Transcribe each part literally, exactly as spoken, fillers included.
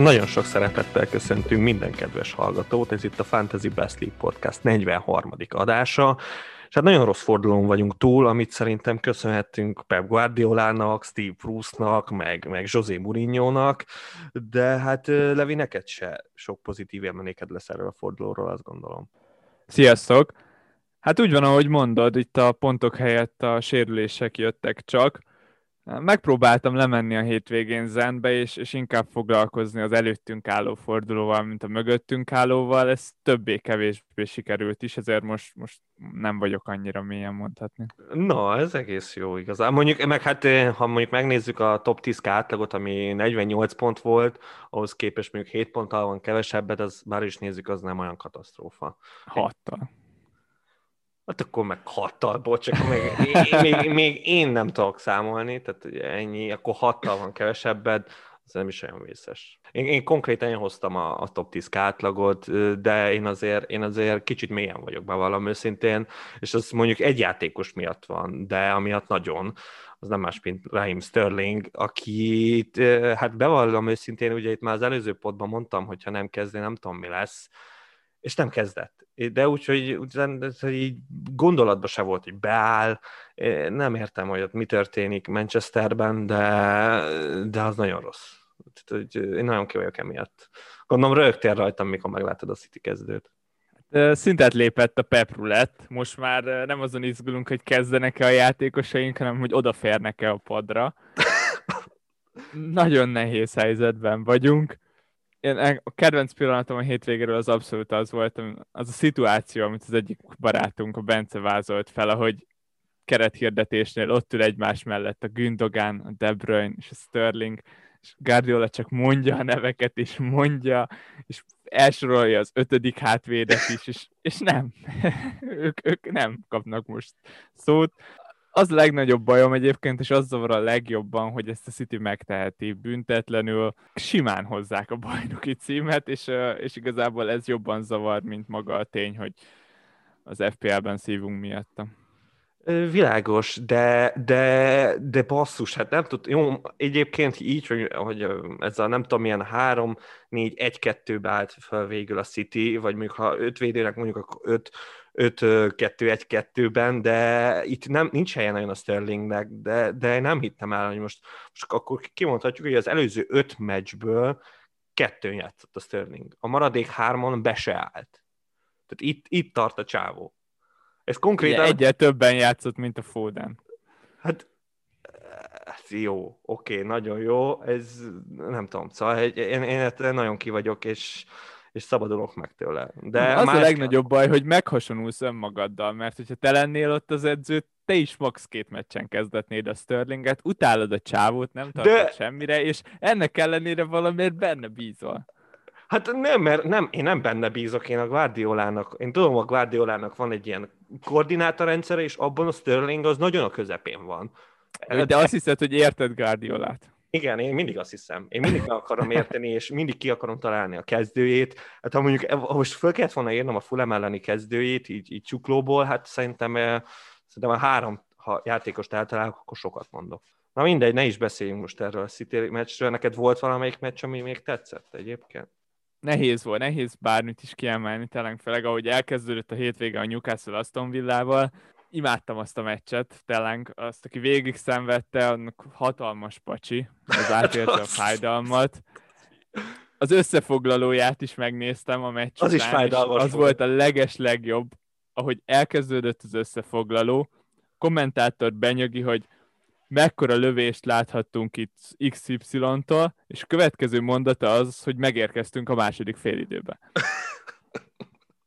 Nagyon sok szeretettel köszöntünk minden kedves hallgatót, ez itt a Fantasy Best League Podcast negyvenharmadik adása, és hát nagyon rossz fordulón vagyunk túl, amit szerintem köszönhetünk Pep Guardiolának, Steve Bruce-nak, meg, meg José Mourinho-nak, de hát Levi, neked se sok pozitív élményed lesz erről a fordulóról, azt gondolom. Sziasztok! Hát úgy van, ahogy mondod, itt a pontok helyett a sérülések jöttek csak. Megpróbáltam lemenni a hétvégén zenbe, és, és inkább foglalkozni az előttünk álló fordulóval, mint a mögöttünk állóval. Ez többé-kevésbé sikerült is, ezért most, most nem vagyok annyira mélyen mondhatni. Na, ez egész jó igazán. Mondjuk, meg hát, ha mondjuk megnézzük a top tíz átlagot, ami negyvennyolc pont volt, ahhoz képest mondjuk hét ponttal van kevesebbet, az már is nézzük, az nem olyan katasztrófa. Hattal. Hát akkor meg hattal, bocs, akkor még, még, még én nem tudok számolni, tehát ennyi, akkor hattal van kevesebbed, az nem is olyan vészes. Én, én konkrétan én hoztam a, a top tíz átlagot, de én azért, én azért kicsit mélyen vagyok be valam őszintén, és az mondjuk egy játékos miatt van, de amiatt nagyon, az nem más, mint Raheem Sterling, akit, hát bevallom őszintén, ugye itt már az előző pontban mondtam, hogy ha nem kezdi, nem tudom mi lesz, és nem kezdett. De úgy, hogy, hogy így gondolatban se volt, hogy beáll. Nem értem, hogy ott mi történik Manchesterben, de, de az nagyon rossz. Én nagyon ki vagyok emiatt. Gondolom rögtél rajtam, mikor meglátod a City kezdőt. Szintet lépett a Pep Roulette. Most már nem azon izgulunk, hogy kezdenek-e a játékosaink, hanem hogy odaférnek-e a padra. Nagyon nehéz helyzetben vagyunk. Én a kedvenc pillanatom a hétvégéről az abszolút az volt, az a szituáció, amit az egyik barátunk, a Bence vázolt fel, ahogy kerethirdetésnél ott ül egymás mellett a Gündoğan, a De Bruyne és a Sterling, és Guardiola csak mondja a neveket, és mondja, és elsorolja az ötödik hátvédet is, és, és nem, ők, ők nem kapnak most szót. Az a legnagyobb bajom egyébként, és az zavar a legjobban, hogy ezt a City megteheti büntetlenül. Simán hozzák a bajnoki címet, és, és igazából ez jobban zavar, mint maga a tény, hogy az ef pé el-ben szívunk miatta. Világos, de, de, de basszus, hát nem tud, jó, egyébként így, hogy, hogy ez a nem tudom, milyen három négy egy kettőbe állt fel végül a City, vagy mondjuk ha öt védőnek mondjuk akkor öt öt kettő egy kettőben, de itt nem, nincs helye nagyon a Sterlingnek, de, de én nem hittem el, hogy most, most akkor kimondhatjuk, hogy az előző öt meccsből kettőn játszott a Sterling. A maradék hárman be se állt. Tehát itt, itt tart a csávó. Ez konkrétan... Egyel többen játszott, mint a Foden. Hát jó, oké, nagyon jó, ez nem tudom, szóval én, én nagyon ki vagyok, és és szabadulok meg tőle. De az a legnagyobb baj, hogy meghasonulsz önmagaddal, mert hogyha te lennél ott az edzőt, te is max két meccsen kezdetnéd a Sterlinget, utálod a csávót, nem tartod de... semmire, és ennek ellenére valamiért benne bízol. Hát nem, mert nem, én nem benne bízok, én a Guardiolának, én tudom, a Guardiolának van egy ilyen koordinátorrendszere, és abban a Sterling az nagyon a közepén van. De, de azt hiszed, hogy érted Guardiolát? Igen, én mindig azt hiszem. Én mindig meg akarom érteni, és mindig ki akarom találni a kezdőjét. Hát ha mondjuk, ha most föl kellett volna írnom a Fulham elleni kezdőjét, így, így csuklóból, hát szerintem, szerintem a három ha játékost eltalálok, akkor sokat mondok. Na mindegy, ne is beszéljünk most erről a City meccsről. Neked volt valamelyik meccs, ami még tetszett egyébként? Nehéz volt, nehéz bármit is kiemelni, talán főleg, ahogy elkezdődött a hétvége a Newcastle Aston Villával. Imádtam azt a meccset, Stellánk, azt, aki végig szenvedte, annak hatalmas pacsi, az átérte a fájdalmat. Az összefoglalóját is megnéztem a meccs az után, is fájdalmas az volt. volt a leges legjobb, ahogy elkezdődött az összefoglaló, kommentátor benyögi, hogy mekkora lövést láthattunk itt iksz ipszilon-tól, és következő mondata az, hogy megérkeztünk a második félidőbe.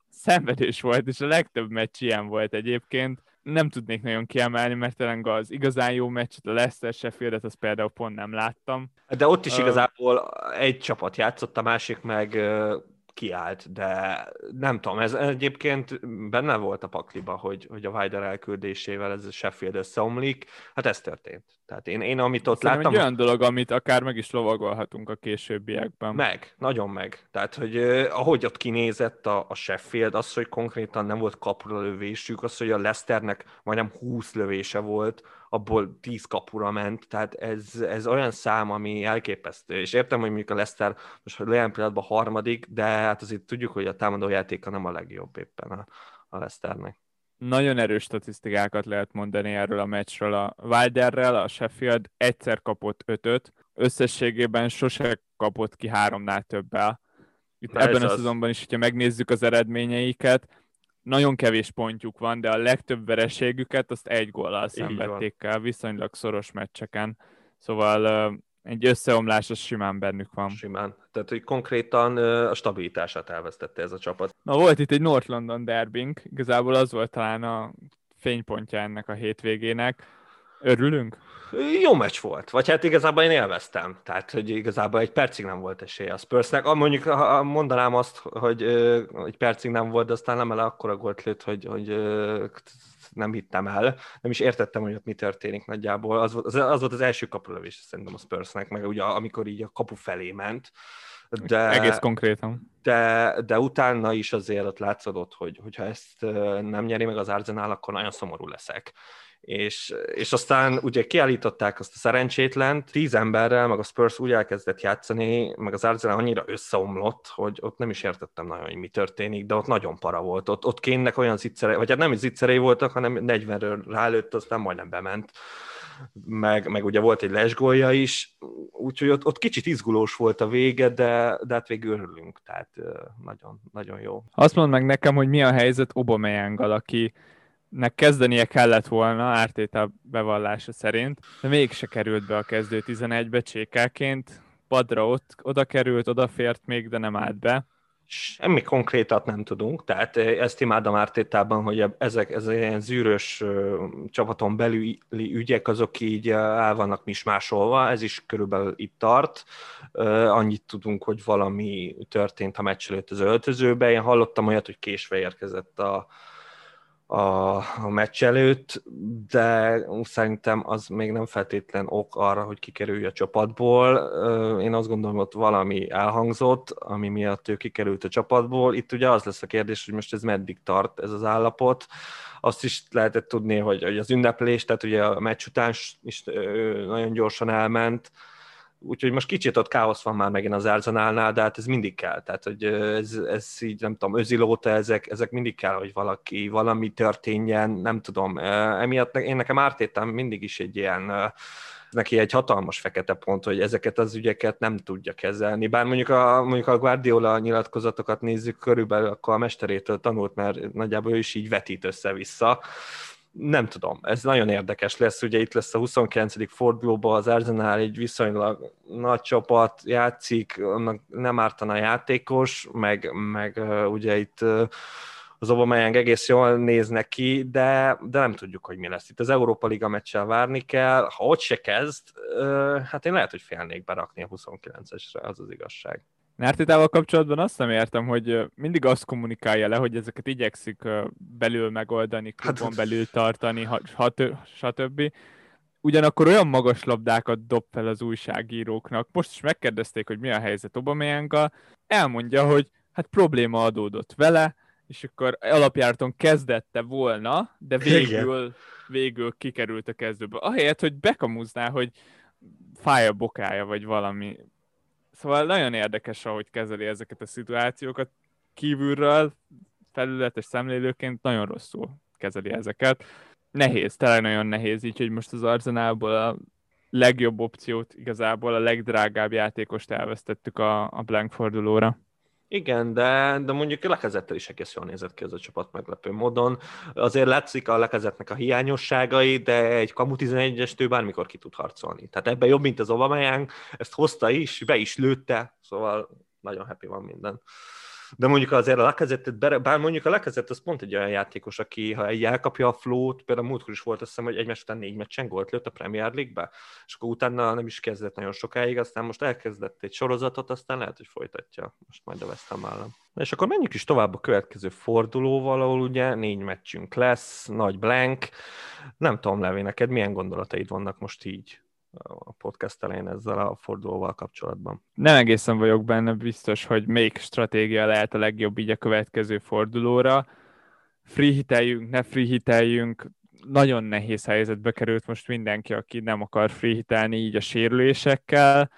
Szenvedés volt, és a legtöbb meccs ilyen volt egyébként. Nem tudnék nagyon kiemelni, mert talán az igazán jó meccset, a Leicester Sheffieldet, azt például pont nem láttam. De ott is igazából egy csapat játszott, a másik meg kiállt, de nem tudom, ez egyébként benne volt a pakliba, hogy, hogy a Wilder elküldésével ez a Sheffield összeomlik, hát ez történt. Tehát én, én amit ott szerintem láttam... Egy olyan dolog, amit akár meg is lovagolhatunk a későbbiekben. Meg, nagyon meg. Tehát, hogy eh, ahogy ott kinézett a, a Sheffield, az, hogy konkrétan nem volt kapura lövésük, az, hogy a Leicesternek majdnem húsz lövése volt, abból tíz kapura ment, tehát ez, ez olyan szám, ami elképesztő, és értem, hogy mondjuk a Leicester most olyan pillanatban harmadik, de hát azért tudjuk, hogy a támadójátéka nem a legjobb éppen a, a Leicesternek. Nagyon erős statisztikákat lehet mondani erről a meccsről. A Wilderrel a Sheffield egyszer kapott ötöt, összességében sose kapott ki háromnál többel. Itt ebben a szezonban is, hogyha megnézzük az eredményeiket, nagyon kevés pontjuk van, de a legtöbb vereségüket azt egy góllal szenvedték el viszonylag szoros meccseken. Szóval egy összeomlás az simán bennük van. Simán. Tehát, hogy konkrétan a stabilitását elvesztette ez a csapat. Na, volt itt egy North London derbink, igazából az volt talán a fénypontja ennek a hétvégének. Örülünk? Jó meccs volt, vagy hát igazából én élveztem. Tehát, hogy igazából egy percig nem volt esélye a Spursnek. Mondjuk mondanám azt, hogy egy percig nem volt, de aztán nem el akkora gólt lőtt, hogy, hogy nem hittem el. Nem is értettem, hogy ott mi történik nagyjából. Az volt az, az, volt az első kapulövés szerintem a Spursnek, meg ugye amikor így a kapu felé ment. De, egész konkrétan. De, de utána is azért ott látszódott, hogy, hogyha ezt nem nyeri meg az Arsenal, akkor nagyon szomorú leszek. És, és aztán ugye kiállították azt a szerencsétlent, tíz emberrel, meg a Spurs úgy elkezdett játszani, meg az Arsenal annyira összeomlott, hogy ott nem is értettem nagyon, hogy mi történik, de ott nagyon para volt. Ott, ott Kane-nek olyan zicserei, vagy hát nem zicserei voltak, hanem negyvenről rálőtt, aztán majdnem bement. Meg, meg ugye volt egy lesgolja is, úgyhogy ott, ott kicsit izgulós volt a vége, de, de hát végül örülünk, tehát nagyon, nagyon jó. Azt mondd meg nekem, hogy mi a helyzet Aubameyanggal, aki nek kezdenie kellett volna Arteta bevallása szerint, de mégse került be a kezdő tizenegybe csékáként, padra ott, oda került, odafért még, de nem állt be. Semmi konkrétat nem tudunk, tehát ezt imádom Artetában, hogy ezek, ezek ilyen zűrös csapaton belüli ügyek, azok így el vannak mismásolva, ez is körülbelül itt tart. Annyit tudunk, hogy valami történt a meccs előtt az öltözőben. Én hallottam olyat, hogy késve érkezett a A, a meccs előtt, de szerintem az még nem feltétlen ok arra, hogy kikerülj a csapatból. Én azt gondolom, hogy ott valami elhangzott, ami miatt ő kikerült a csapatból. Itt ugye az lesz a kérdés, hogy most ez meddig tart ez az állapot. Azt is lehetett tudni, hogy, hogy az ünneplés, tehát ugye a meccs után is nagyon gyorsan elment, úgyhogy most kicsit ott káosz van már megint az Arsenalnál, de hát ez mindig kell. Tehát, hogy ez, ez így, nem tudom, özilóta, ezek, ezek mindig kell, hogy valaki, valami történjen, nem tudom. Emiatt én nekem Artetám mindig is egy ilyen, neki egy hatalmas fekete pont, hogy ezeket az ügyeket nem tudja kezelni. Bár mondjuk a, mondjuk a Guardiola nyilatkozatokat nézzük, körülbelül akkor a mesterétől tanult, mert nagyjából ő is így vetít össze-vissza. Nem tudom, ez nagyon érdekes lesz, ugye itt lesz a huszonkilencedik fordulóban, az Arsenal egy viszonylag nagy csapat, játszik, nem ártana játékos, meg, meg ugye itt az Aubameyang egész jól néznek ki, de, de nem tudjuk, hogy mi lesz. Itt az Európa Liga meccsel várni kell, ha ott se kezd, hát én lehet, hogy félnék berakni a huszonkilencesre, az az igazság. Artetával kapcsolatban azt nem értem, hogy mindig azt kommunikálja le, hogy ezeket igyekszik belül megoldani, klubon belül tartani, stb. Ugyanakkor olyan magas labdákat dob fel az újságíróknak. Most is megkérdezték, hogy mi a helyzet Aubameyanggal. Elmondja, hogy hát probléma adódott vele, és akkor alapjáraton kezdette volna, de végül, végül kikerült a kezdőbe. Ahelyett, hogy bekamuzná, hogy fáj a bokája, vagy valami. Szóval nagyon érdekes, ahogy kezeli ezeket a szituációkat. Kívülről, felületes szemlélőként nagyon rosszul kezeli ezeket. Nehéz, tényleg nagyon nehéz, így, hogy most az Arsenalból a legjobb opciót, igazából a legdrágább játékost elvesztettük a, a blank fordulóra. Igen, de, de mondjuk a Lekezettel is egész jól nézett ki ez a csapat meglepő módon. Azért látszik a Lekezetnek a hiányosságai, de egy Kamu tizenegyestől bármikor ki tud harcolni. Tehát ebben jobb, mint az Aubameyang, ezt hozta is, be is lőtte, szóval nagyon happy van minden. De mondjuk azért a Lekezettet, bár mondjuk a Lekezett az pont egy olyan játékos, aki ha egy elkapja a flót, például múltkor is volt, azt hiszem, hogy egymás után négy meccsen gólt lőtt a Premier League-be, és akkor utána nem is kezdett nagyon sokáig, aztán most elkezdett egy sorozatot, aztán lehet, hogy folytatja. Most majd a West Ham ellen. És akkor menjünk is tovább a következő fordulóval, ahol ugye négy meccsünk lesz, nagy blank. Nem tudom, Levi, neked milyen gondolataid vannak most így a podcast elején ezzel a fordulóval kapcsolatban? Nem egészen vagyok benne biztos, hogy melyik stratégia lehet a legjobb így a következő fordulóra. Free hiteljünk, ne free hiteljünk, nagyon nehéz helyzetbe került most mindenki, aki nem akar free hitelni így a sérülésekkel.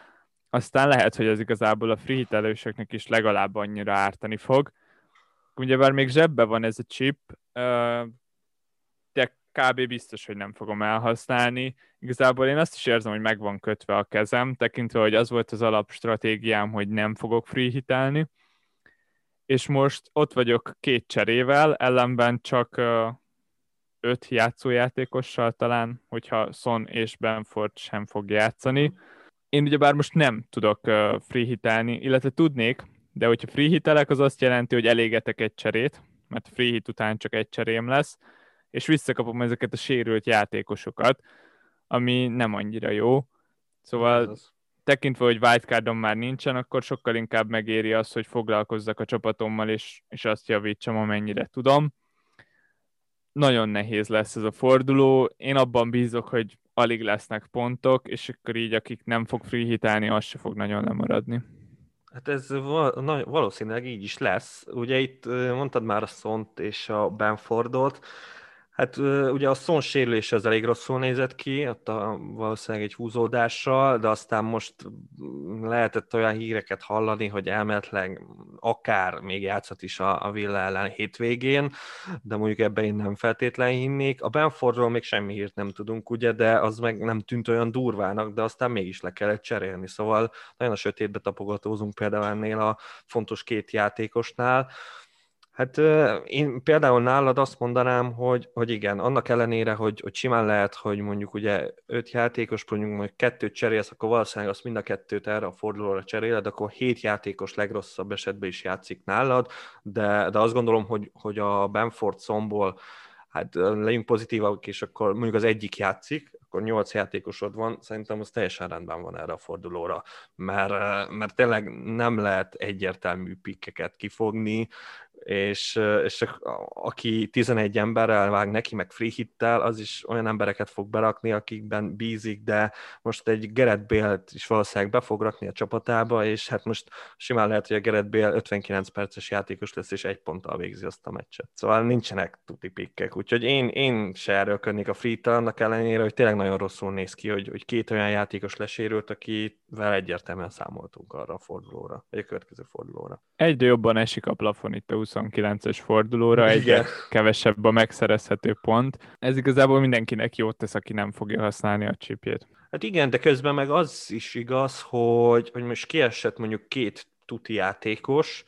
Aztán lehet, hogy ez igazából a free hitelősöknek is legalább annyira ártani fog. Ugyebár még zsebbe van ez a chip, de kb. Biztos, hogy nem fogom elhasználni. Igazából én azt is érzem, hogy meg van kötve a kezem, tekintve, hogy az volt az alapstratégiám, hogy nem fogok free hitelni. És most ott vagyok két cserével, ellenben csak öt játszójátékossal talán, hogyha Son és Bamford sem fog játszani. Én ugyebár most nem tudok free hitelni, illetve tudnék, de hogyha free hitelek, az azt jelenti, hogy elégetek egy cserét, mert free hit után csak egy cserém lesz, és visszakapom ezeket a sérült játékosokat, ami nem annyira jó. Szóval tekintve, hogy wildcardom már nincsen, akkor sokkal inkább megéri az, hogy foglalkozzak a csapatommal, és, és azt javítsam, amennyire tudom. Nagyon nehéz lesz ez a forduló. Én abban bízok, hogy alig lesznek pontok, és akkor így, akik nem fog free hitelni, az se fog nagyon lemaradni. Hát ez valószínűleg így is lesz. Ugye itt mondtad már a Sont és a Bamfordot. Hát ugye a Son sérülése az elég rosszul nézett ki, ott a, valószínűleg egy húzódással, de aztán most lehetett olyan híreket hallani, hogy elméletileg akár még játszhat is a, a Villa ellen hétvégén, de mondjuk ebben én nem feltétlen hinnék. A Bamfordról még semmi hírt nem tudunk, ugye, de az meg nem tűnt olyan durvának, de aztán mégis le kellett cserélni, szóval nagyon a sötétbe tapogatózunk például ennél a fontos két játékosnál. Hát én például nálad azt mondanám, hogy, hogy igen, annak ellenére, hogy, hogy simán lehet, hogy mondjuk ugye öt játékos, mondjuk majd kettőt cserélsz, akkor valószínűleg azt mind a kettőt erre a fordulóra cseréled, akkor hét játékos legrosszabb esetben is játszik nálad, de, de azt gondolom, hogy, hogy a Bamford szomból, hát legyünk pozitívak, és akkor mondjuk az egyik játszik, akkor nyolc játékosod van, szerintem az teljesen rendben van erre a fordulóra, mert, mert tényleg nem lehet egyértelmű pikkeket kifogni, és, és aki tizenegy emberrel vág neki, meg free hittel, az is olyan embereket fog berakni, akikben bízik, de most egy Gareth Bale-t is valószínűleg be fog rakni a csapatába, és hát most simán lehet, hogy a Gareth Bale ötvenkilenc perces játékos lesz, és egy ponttal végzi azt a meccset. Szóval nincsenek tuti pikkek, úgyhogy én, én se erőlködnék a free hittel, annak ellenére, hogy tényleg nagyon rosszul néz ki, hogy, hogy két olyan játékos lesérült, akivel egyértelműen számoltunk arra a fordulóra, vagy a következő fordulóra. Egyre jobban esik a plafon itt a huszonkilences fordulóra, egyre kevesebb a megszerezhető pont. Ez igazából mindenkinek jót tesz, aki nem fogja használni a chipjét. Hát igen, de közben meg az is igaz, hogy, hogy most kiesett mondjuk két tuti játékos,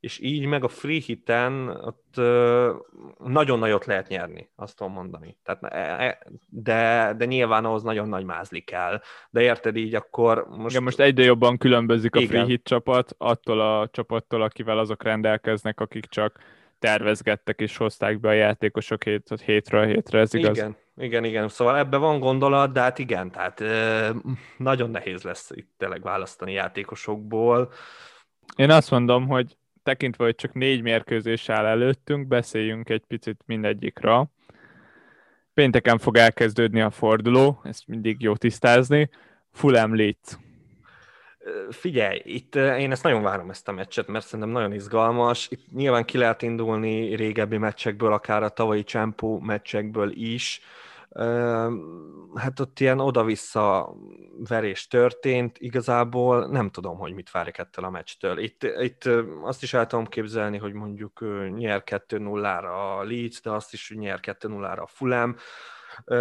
és így meg a free hiten ott nagyon nagyot lehet nyerni, azt tudom mondani. Tehát, de, de nyilván ahhoz nagyon nagy mázli kell. De érted így, akkor most... Igen, most egyre jobban különbözik a free hit csapat attól a csapattól, akivel azok rendelkeznek, akik csak tervezgettek és hozták be a játékosok hét, hétről hétre, ez igaz? Igen, igen, igen. Szóval ebben van gondolat, de hát igen, tehát nagyon nehéz lesz itt tényleg választani játékosokból. Én azt mondom, hogy tekintve, hogy csak négy mérkőzés áll előttünk, beszéljünk egy picit mindegyikről. Pénteken fog elkezdődni a forduló, ezt mindig jó tisztázni. Fulham Leeds. Figyelj, itt én ezt nagyon várom ezt a meccset, mert szerintem nagyon izgalmas. Itt nyilván ki lehet indulni régebbi meccsekből, akár a tavalyi csámpó meccsekből is. Hát ott ilyen oda-vissza verés történt, igazából nem tudom, hogy mit várjak ettől a meccstől. Itt, itt azt is el tudom képzelni, hogy mondjuk nyer kettő nullára a Leeds, de azt is, hogy nyer kettő nullára a Fulham.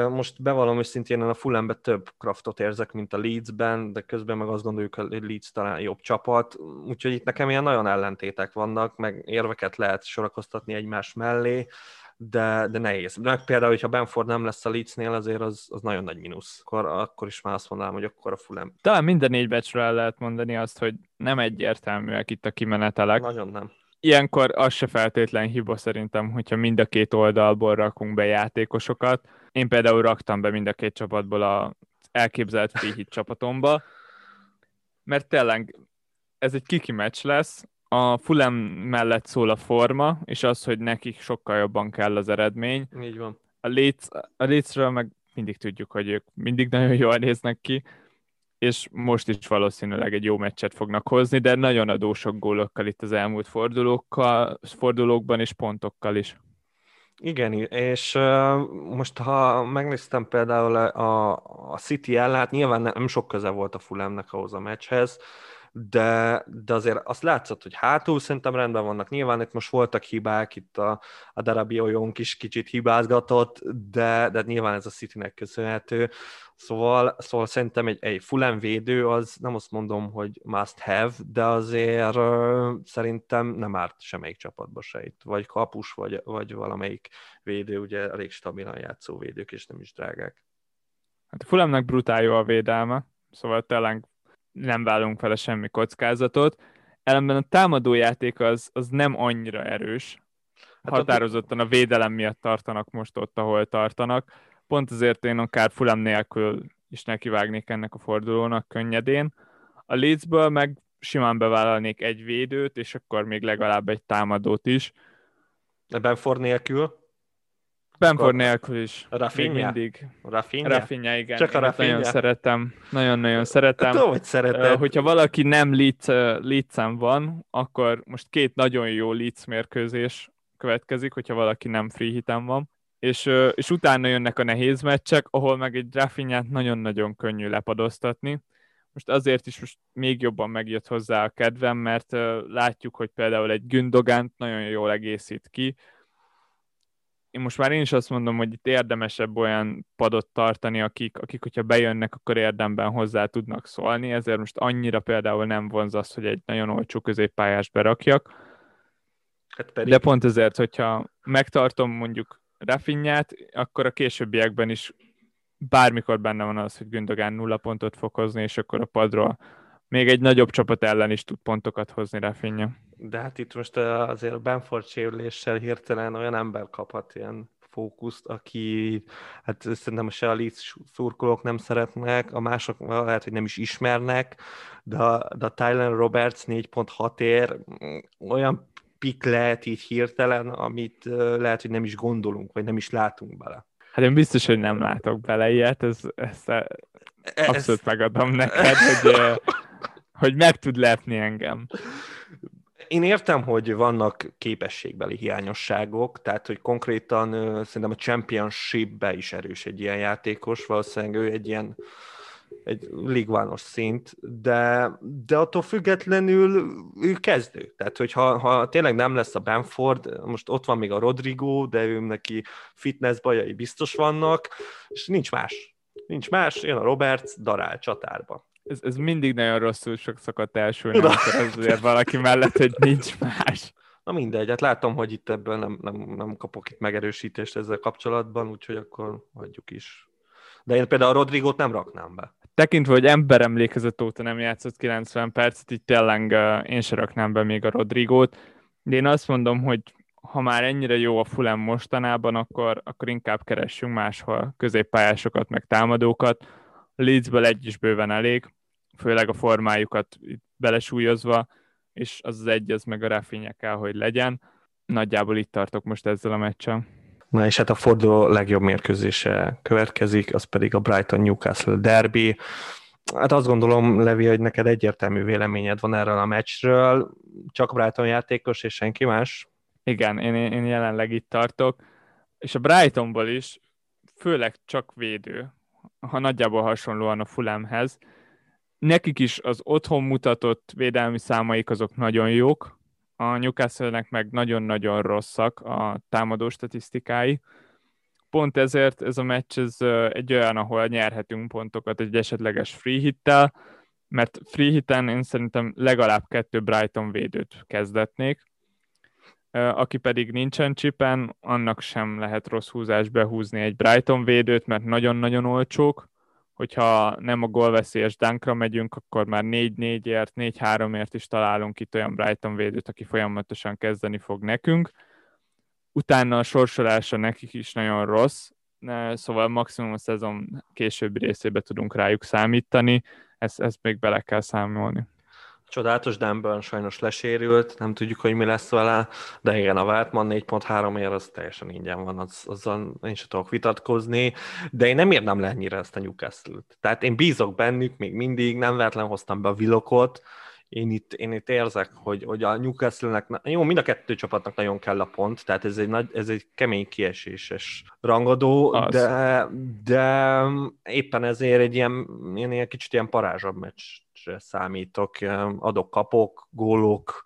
Most bevallom őszintén, a Fulhamben több kraftot érzek, mint a Leedsben, de közben meg azt gondoljuk, hogy a Leeds talán jobb csapat, úgyhogy itt nekem ilyen nagyon ellentétek vannak, meg érveket lehet sorakoztatni egymás mellé, De, de nehéz. De például, hogyha Bamford nem lesz a Leedsnél, azért az, az nagyon nagy mínusz. Akkor, akkor is már azt mondanám, hogy akkor a Fulham. Talán minden négy meccsről el lehet mondani azt, hogy nem egyértelműek itt a kimenetelek. Nagyon nem. Ilyenkor az se feltétlen hiba szerintem, hogyha mind a két oldalból rakunk be játékosokat. Én például raktam be mind a két csapatból az elképzelt free hit csapatomba, mert tényleg ez egy kiki meccs lesz. A Fulham mellett szól a forma, és az, hogy nekik sokkal jobban kell az eredmény. Így van. A Leeds, a Leedsről meg mindig tudjuk, hogy ők mindig nagyon jól néznek ki, és most is valószínűleg egy jó meccset fognak hozni, de nagyon adósok gólokkal itt az elmúlt fordulókkal, fordulókban és pontokkal is. Igen, és uh, most ha megnéztem például a, a City ellen, hát nyilván nem sok köze volt a Fulhamnek ahhoz a meccshez, de, de azért azt látszott, hogy hátul szerintem rendben vannak. Nyilván itt most voltak hibák, itt a, a Darabiojunk is kicsit hibázgatott, de, de nyilván ez a Citynek köszönhető. Szóval, szóval szerintem egy, egy Fulham védő, az nem azt mondom, hogy must have, de azért uh, szerintem nem árt semmelyik csapatba se itt. Vagy kapus, vagy, vagy valamelyik védő, ugye elég stabilan játszó védők, és nem is drágák. Hát a Fulhamnek brutál jó a védelme, szóval talán nem válunk vele semmi kockázatot. Ellenben a támadójáték az, az nem annyira erős. Határozottan a védelem miatt tartanak most ott, ahol tartanak. Pont azért én akár Fulham nélkül is nekivágnék ennek a fordulónak könnyedén. A Leedsből meg simán bevállalnék egy védőt, és akkor még legalább egy támadót is. De Bamford nélkül? Bamford nélkül is. Raphinha? Raphinha? Raphinha, igen. Csak a Raphinha. Nagyon szeretem. Nagyon-nagyon szeretem. Tudom, hogy szeretem. Hogyha valaki nem Leeds-en van, akkor most két nagyon jó Leeds mérkőzés következik, hogyha valaki nem free hiten van. És, és utána jönnek a nehéz meccsek, ahol meg egy Raphinhát nagyon-nagyon könnyű lepadoztatni. Most azért is most még jobban megjött hozzá a kedvem, mert látjuk, hogy például egy Gündoğant nagyon jól egészít ki. Én most már én is azt mondom, hogy itt érdemesebb olyan padot tartani, akik, akik hogyha bejönnek, akkor érdemben hozzá tudnak szólni, ezért most annyira például nem vonz az, hogy egy nagyon olcsó középpályást berakjak. Hát pedig... De pont ezért, hogyha megtartom mondjuk Raphinhát, akkor a későbbiekben is bármikor benne van az, hogy Gündoğan nulla pontot fog hozni, és akkor a padról még egy nagyobb csapat ellen is tud pontokat hozni Raphinha. De hát itt most azért a Bamford sérüléssel hirtelen olyan ember kaphat ilyen fókuszt, aki hát szerintem se a Leeds szurkolók nem szeretnek, a mások lehet, hogy nem is ismernek, de a, de a Tyler Roberts négy egész hat ér olyan pik lehet így hirtelen, amit lehet, hogy nem is gondolunk, vagy nem is látunk bele. Hát én biztos, hogy nem látok bele ilyet, ezt, ezt abszolút ezt... megadom neked, hogy... hogy meg tud lepni engem. Én értem, hogy vannak képességbeli hiányosságok, tehát, hogy konkrétan szerintem a Championship-be is erős egy ilyen játékos, valószínűleg ő egy ilyen egy ligvános szint, de, de attól függetlenül ő kezdő. Tehát, hogyha ha tényleg nem lesz a Bamford, most ott van még a Rodrigo, de ő neki fitness bajai biztos vannak, és nincs más. Nincs más, jön a Roberts, darál csatárba. Ez, ez mindig nagyon rosszul sok szokott elsülni, azért valaki mellett, hogy nincs más. Na mindegy, hát látom, hogy itt ebből nem, nem, nem kapok itt megerősítést ezzel kapcsolatban, úgyhogy akkor hagyjuk is. De én például a Rodrigót nem raknám be. Tekintve, hogy ember emlékezet óta nem játszott kilencven percet, így tényleg én se raknám be még a Rodrigót. De én azt mondom, hogy ha már ennyire jó a Fulham mostanában, akkor, akkor inkább keressünk máshol középpályásokat, meg támadókat. Leedsből egy is bőven elég, főleg a formájukat belesúlyozva, és az az egy, az meg a Raphinha kell, hogy legyen. Nagyjából itt tartok most ezzel a meccsen. Na és hát a forduló legjobb mérkőzése következik, az pedig a Brighton-Newcastle derby. Hát azt gondolom, Levi, hogy neked egyértelmű véleményed van erről a meccsről, csak Brighton játékos és senki más. Igen, én, én jelenleg itt tartok, és a Brightonból is főleg csak védő, ha nagyjából hasonlóan a Fulhamhez. Nekik is az otthon mutatott védelmi számaik azok nagyon jók, a Newcastle-nek meg nagyon-nagyon rosszak a támadó statisztikái. Pont ezért ez a meccs ez egy olyan, ahol nyerhetünk pontokat egy esetleges free hittel, mert free hitten én szerintem legalább kettő Brighton védőt kezdetnék, aki pedig nincsen chipen, annak sem lehet rossz húzás behúzni egy Brighton védőt, mert nagyon-nagyon olcsók. Hogyha nem a gólveszélyes dunkra megyünk, akkor már négy négyért, négy háromért is találunk itt olyan Brighton védőt, aki folyamatosan kezdeni fog nekünk. Utána a sorsolása nekik is nagyon rossz, szóval maximum a szezon későbbi részébe tudunk rájuk számítani, ezt, ezt még bele kell számolni. Csodálatos Dunburn sajnos lesérült, nem tudjuk, hogy mi lesz vele, de igen, a Waltman négy egész három ér, az teljesen ingyen van, az, azzal én sem tudok vitatkozni, de én nem érnem le ennyire ezt a Newcastle-t. Tehát én bízok bennük, még mindig, nem véletlen hoztam be a Willockot, Én itt, én itt érzek, hogy, hogy a Newcastle-nek, jó, mind a kettő csapatnak nagyon kell a pont, tehát ez egy, nagy, ez egy kemény kieséses rangadó, de, de éppen ezért egy ilyen, ilyen, ilyen kicsit ilyen parázsabb meccsre számítok, adok, kapok, gólok,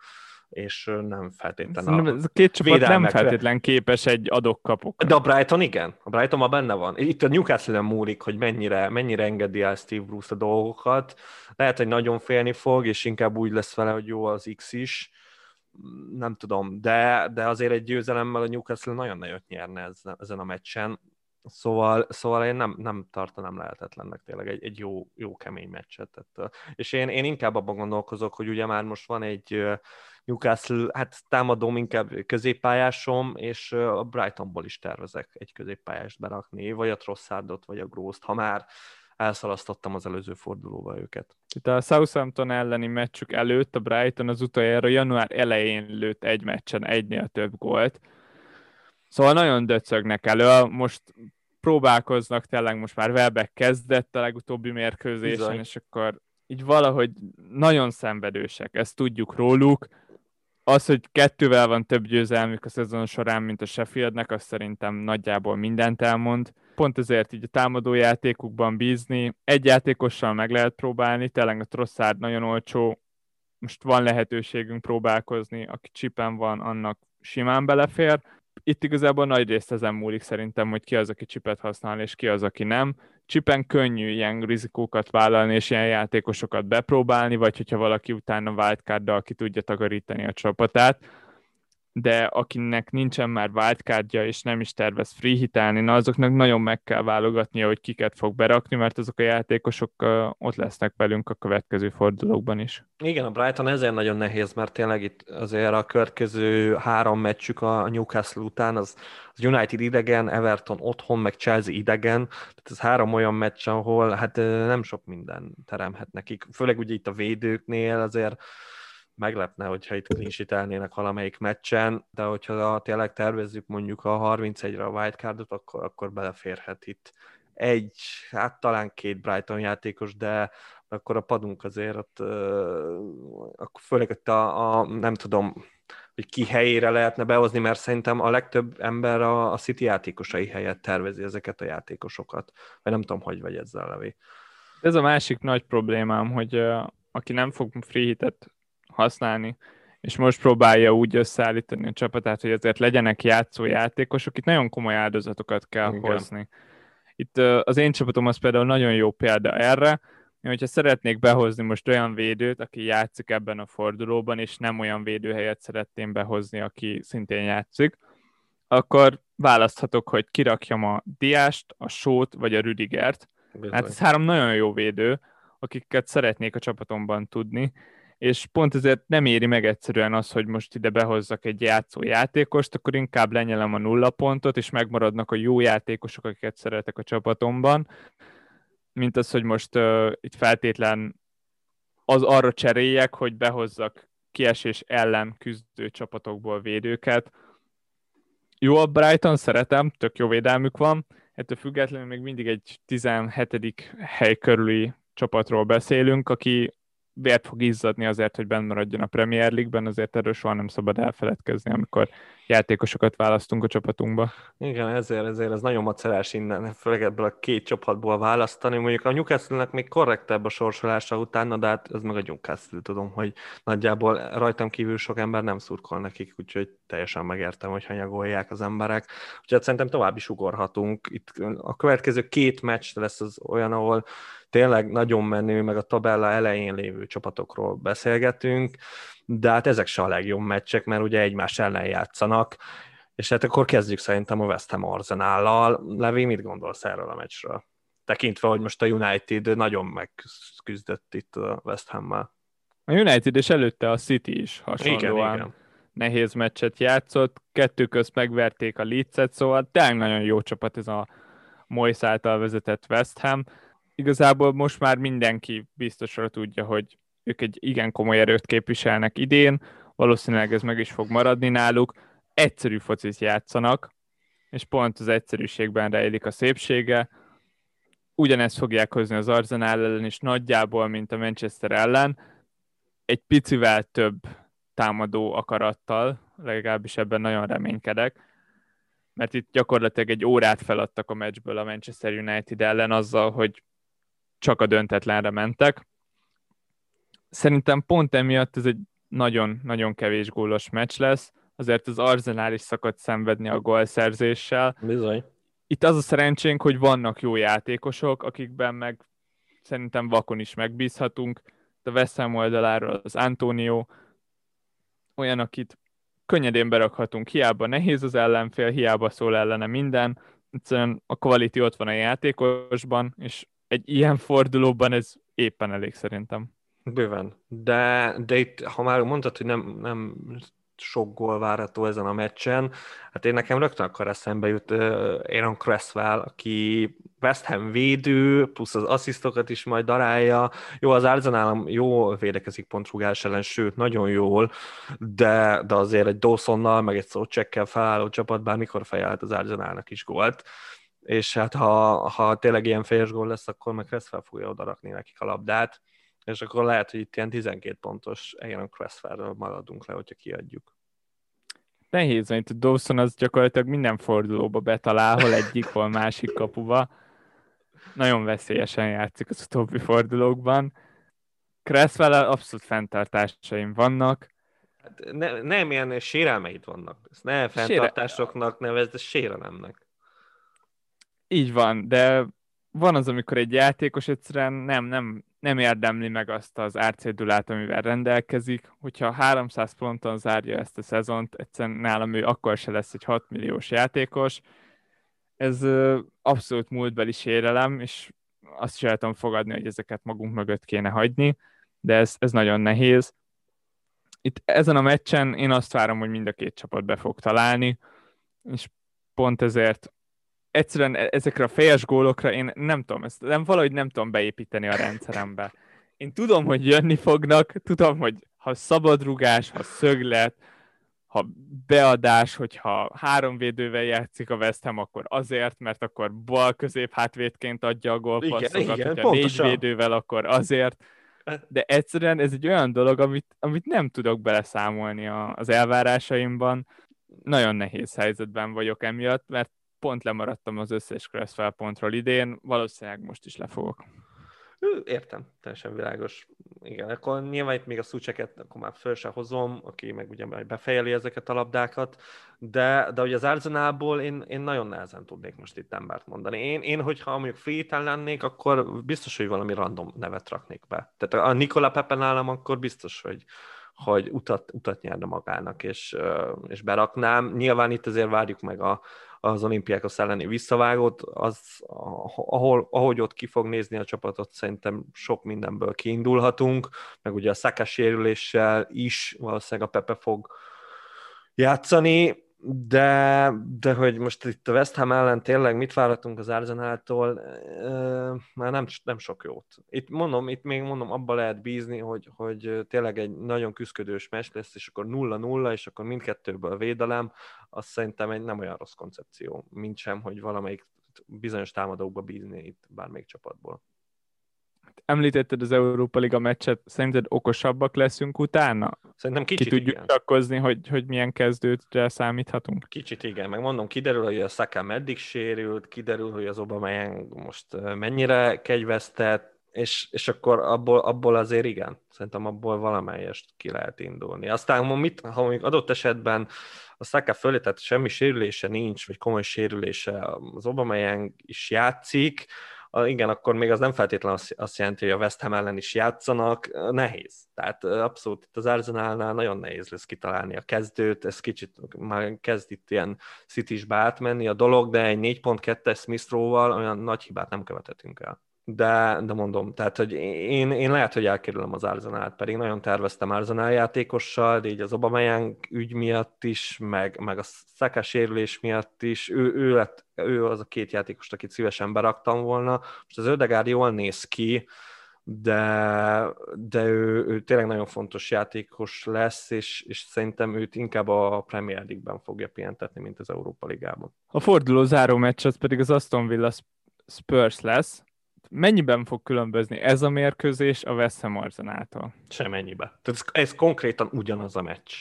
és nem feltétlenül. Ez a két csapat nem feltétlen képes egy adok-kapok. De a Brighton igen, a Brighton ma benne van. Itt a Newcastle-en múlik, hogy mennyire, mennyire engedi el Steve Bruce a dolgokat. Lehet, hogy nagyon félni fog, és inkább úgy lesz vele, hogy jó az X is. Nem tudom, de, de azért egy győzelemmel a Newcastle nagyon nagyot nyerne ezen a meccsen. Szóval, szóval én nem, nem tartanám lehetetlennek tényleg egy, egy jó, jó kemény meccset. Tehát, és én, én inkább abban gondolkozok, hogy ugye már most van egy Newcastle, hát támadom inkább középpályásom, és a Brightonból is tervezek egy középpályást berakni, vagy a Trossardot, vagy a Grost, ha már elszalasztottam az előző fordulóba őket. Itt a Southampton elleni meccsük előtt a Brighton az utoljára január elején lőtt egy meccsen egynél több gólt. Szóval nagyon döcögnek elő, most próbálkoznak tényleg, most már Welbeck kezdett a legutóbbi mérkőzésen, Bizony. És akkor így valahogy nagyon szenvedősek, ezt tudjuk róluk. Az, hogy kettővel van több győzelmük a szezon során, mint a Sheffieldnek, azt szerintem nagyjából mindent elmond. Pont ezért így a támadó játékukban bízni, egy játékossal meg lehet próbálni, tényleg a Trossard nagyon olcsó, most van lehetőségünk próbálkozni, aki csipen van, annak simán belefér. Itt igazából nagy részt ezen múlik szerintem, hogy ki az, aki csipet használ, és ki az, aki nem. Csipen könnyű ilyen rizikókat vállalni, és ilyen játékosokat bepróbálni, vagy hogyha valaki utána wildcarddal ki tudja takarítani a csapatát, de akinek nincsen már wildcardja, és nem is tervez free hitálni, na azoknak nagyon meg kell válogatnia, hogy kiket fog berakni, mert azok a játékosok ott lesznek velünk a következő fordulókban is. Igen, a Brighton ezért nagyon nehéz, mert tényleg itt azért a következő három meccsük a Newcastle után, az United idegen, Everton otthon, meg Chelsea idegen, tehát ez három olyan meccs, ahol hát nem sok minden teremhet nekik, főleg ugye itt a védőknél azért meglepne, hogyha itt clean sheet-elnének valamelyik meccsen, de hogyha tényleg tervezzük mondjuk a harmincegyre a wildcardot, akkor, akkor beleférhet itt egy, hát talán két Brighton játékos, de akkor a padunk azért ott, főleg ott a, a, nem tudom, hogy ki helyére lehetne behozni, mert szerintem a legtöbb ember a, a City játékosai helyett tervezi ezeket a játékosokat, vagy nem tudom, hogy vagy ezzel levé. Ez a másik nagy problémám, hogy aki nem fog free hitet használni, és most próbálja úgy összeállítani a csapatát, hogy azért legyenek játszó játékosok, itt nagyon komoly áldozatokat kell Igen. hozni. Itt az én csapatom az például nagyon jó példa erre, hogyha szeretnék behozni most olyan védőt, aki játszik ebben a fordulóban, és nem olyan védőhelyet szeretném behozni, aki szintén játszik, akkor választhatok, hogy kirakjam a Diást, a Sót, vagy a Rüdigert. Bizony. Hát ez három nagyon jó védő, akiket szeretnék a csapatomban tudni, és pont ezért nem éri meg egyszerűen az, hogy most ide behozzak egy játszó játékost, akkor inkább lenyelem a nulla pontot, és megmaradnak a jó játékosok, akiket szeretek a csapatomban, mint az, hogy most uh, itt feltétlen az arra cseréljek, hogy behozzak kiesés ellen küzdő csapatokból védőket. Jó a Brighton, szeretem, tök jó védelmük van, ettől függetlenül még mindig egy tizenhetedik hely körüli csapatról beszélünk, aki vért fog izzadni azért, hogy benn maradjon a Premier League-ben, azért erről soha nem szabad elfeledkezni, amikor játékosokat választunk a csapatunkba. Igen, ezért, ezért ez nagyon macerás innen, főleg ebből a két csapatból választani. Mondjuk a Newcastle-nek még korrektebb a sorsolása utána, de hát ez meg a Newcastle, tudom, hogy nagyjából rajtam kívül sok ember nem szurkol nekik, úgyhogy teljesen megértem, hogy hanyagolják az emberek. Úgyhogy hát szerintem tovább is ugorhatunk. Itt a következő két meccs lesz az olyan, ahol tényleg nagyon menő, meg a tabella elején lévő csapatokról beszélgetünk, de hát ezek se a legjobb meccsek, mert ugye egymás ellen játszanak, és hát akkor kezdjük szerintem a West Ham Arsenállal. Levi, mit gondolsz erről a meccsről? Tekintve, hogy most a United nagyon megküzdött itt a West Hammel. A United és előtte a City is hasonlóan. Igen, igen. Nehéz meccset játszott, kettő közt megverték a Leeds-et, szóval tényleg nagyon jó csapat ez a Moyes által vezetett West Ham. Igazából most már mindenki biztosra tudja, hogy ők egy igen komoly erőt képviselnek idén, valószínűleg ez meg is fog maradni náluk, egyszerű focit játszanak, és pont az egyszerűségben rejlik a szépsége. Ugyanezt fogják hozni az Arsenal ellen is nagyjából, mint a Manchester ellen, egy picivel több támadó akarattal, legalábbis ebben nagyon reménykedek, mert itt gyakorlatilag egy órát feladtak a meccsből a Manchester United ellen azzal, hogy csak a döntetlenre mentek. Szerintem pont emiatt ez egy nagyon-nagyon kevés gólos meccs lesz, azért az Arsenal is szokott szenvedni a gólszerzéssel. Bizony. Itt az a szerencsénk, hogy vannak jó játékosok, akikben meg szerintem vakon is megbízhatunk. A West Ham oldaláról az Antonio, olyan, akit könnyedén berakhatunk, hiába nehéz az ellenfél, hiába szól ellene minden, egyszerűen a quality ott van a játékosban, és egy ilyen fordulóban ez éppen elég szerintem. Bőven. De, de itt, ha már mondtad, hogy nem, nem sok gól várható ezen a meccsen, hát én nekem rögtön akkor eszembe jut Aaron Cresswell, aki West Ham védő, plusz az asszisztokat is majd darálja. Jó, az Arsenal jól védekezik pontrugás ellen, sőt, nagyon jól, de, de azért egy Dawsonnal, meg egy szócsekkel felálló csapat, bár mikor fejelt az Arsenalnak is gólt. És hát ha, ha tényleg ilyen fejes gól lesz, akkor meg Cresswell fogja odarakni nekik a labdát, és akkor lehet, hogy itt ilyen tizenkét pontos Aaron Cresswellről maradunk le, hogyha kiadjuk. Nehéz, mert a Dawson az gyakorlatilag minden fordulóba betalál, hol egyik, hol másik kapuba. Nagyon veszélyesen játszik az utóbbi fordulókban. Cresswell-el abszolút fenntartásaim vannak. Hát ne, nem ilyen sérelmeid vannak. Ezt ne fenntartásoknak nevezd, de sérelemnek. Így van, de van az, amikor egy játékos egyszerűen nem, nem, nem érdemli meg azt az árcédulát, amivel rendelkezik. Hogyha háromszáz ponton zárja ezt a szezont, egyszerűen nálam ő akkor se lesz egy hat milliós játékos. Ez ö, abszolút múltbeli sérelem, és azt sem tudom fogadni, hogy ezeket magunk mögött kéne hagyni, de ez, ez nagyon nehéz. Itt ezen a meccsen én azt várom, hogy mind a két csapat be fog találni, és pont ezért egyszerűen ezekre a fejes gólokra én nem tudom, ezt nem, valahogy nem tudom beépíteni a rendszerembe. Én tudom, hogy jönni fognak, tudom, hogy ha szabadrugás, ha szöglet, ha beadás, hogyha három védővel játszik a West Ham, akkor azért, mert akkor bal közép hátvédként adja a gólpasszokat, hogyha pontosan négy védővel, akkor azért. De egyszerűen ez egy olyan dolog, amit, amit nem tudok beleszámolni a, az elvárásaimban. Nagyon nehéz helyzetben vagyok emiatt, mert pont lemaradtam az összes Cresswell pontról idén, valószínűleg most is lefogok. Értem, teljesen világos. Igen, akkor nyilván itt még a szúcseket akkor már föl sem hozom, aki meg ugye befejeli ezeket a labdákat, de, de ugye az Arsenalból én, én nagyon nehezen tudnék most itt embert mondani. Én, én hogyha mondjuk free-ten lennék, akkor biztos, hogy valami random nevet raknék be. Tehát a Nikola Pepe nálam akkor biztos, hogy hogy utat, utat nyerne magának, és, és beraknám. Nyilván itt azért várjuk meg a, az olimpiákhoz elleni visszavágót, az, ahol, ahogy ott ki fog nézni a csapatot, szerintem sok mindenből kiindulhatunk, meg ugye a Saka sérüléssel is valószínűleg a Pepe fog játszani, de, de hogy most itt a West Ham ellen tényleg mit várhatunk az Arsenaltól, már nem, nem sok jót. Itt mondom, itt még mondom, abba lehet bízni, hogy, hogy tényleg egy nagyon küszködős meccs lesz, és akkor nulla nulla, és akkor mindkettőből védelem, az szerintem egy nem olyan rossz koncepció, mint sem, hogy valamelyik bizonyos támadókba bízni itt bármelyik csapatból. Említetted az Európa Liga meccset, szerinted okosabbak leszünk utána? Szerintem kicsit Ki tudjuk csakkozni, hogy, hogy milyen kezdőtre számíthatunk? Kicsit igen, megmondom, kiderül, hogy a Saka meddig sérült, kiderül, hogy az Aubameyang most mennyire kegyvesztett, és, és akkor abból, abból azért igen, szerintem abból valamelyest ki lehet indulni. Aztán mit, ha mondjuk adott esetben a Saka fölé, tehát semmi sérülése nincs, vagy komoly sérülése, az Aubameyang is játszik, igen, akkor még az nem feltétlenül azt jelenti, hogy a West Ham ellen is játszanak, nehéz. Tehát abszolút itt az Arsenalnál nagyon nehéz lesz kitalálni a kezdőt, ez kicsit már kezd itt ilyen City-sbe átmenni a dolog, de egy négy pont kettes Smith Rowe-val olyan nagy hibát nem követhetünk el. De, de mondom, tehát hogy én, én lehet, hogy elkerülöm az Arsenalt, pedig nagyon terveztem Arsenal játékossal, de így az Aubameyang ügy miatt is, meg, meg a Saka sérülés miatt is, ő, ő, lett, ő az a két játékos, akit szívesen beraktam volna. Most az Ødegaard jól néz ki, de, de ő, ő tényleg nagyon fontos játékos lesz, és, és szerintem őt inkább a Premier League-ben fogja pihentetni, mint az Európa Ligában. A forduló záró meccs az pedig az Aston Villa Spurs lesz, mennyiben fog különbözni ez a mérkőzés a West Ham Arsenaltól? Semennyiben. Tehát ez, ez konkrétan ugyanaz a meccs.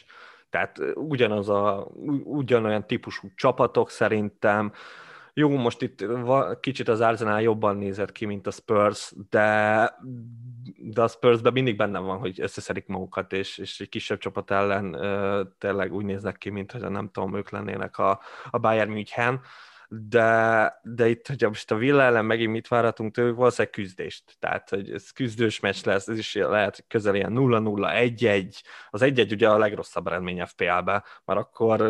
Tehát ugyanaz a, ugyanolyan típusú csapatok szerintem. Jó, most itt va, kicsit az Arsenal jobban nézett ki, mint a Spurs, de, de a Spursben mindig bennem van, hogy összeszedik magukat, és, és egy kisebb csapat ellen ö, tényleg úgy néznek ki, mint hogy nem tudom, ők lennének a, a Bayern München. De, de itt, hogyha most a Villa ellen megint mit várhatunk tőlük, valószínűleg küzdést. Tehát, hogy ez küzdős meccs lesz, ez is lehet közel ilyen nulla nulla, egy egy. Az egy egy ugye a legrosszabb eredmény ef pé á-ben, mert akkor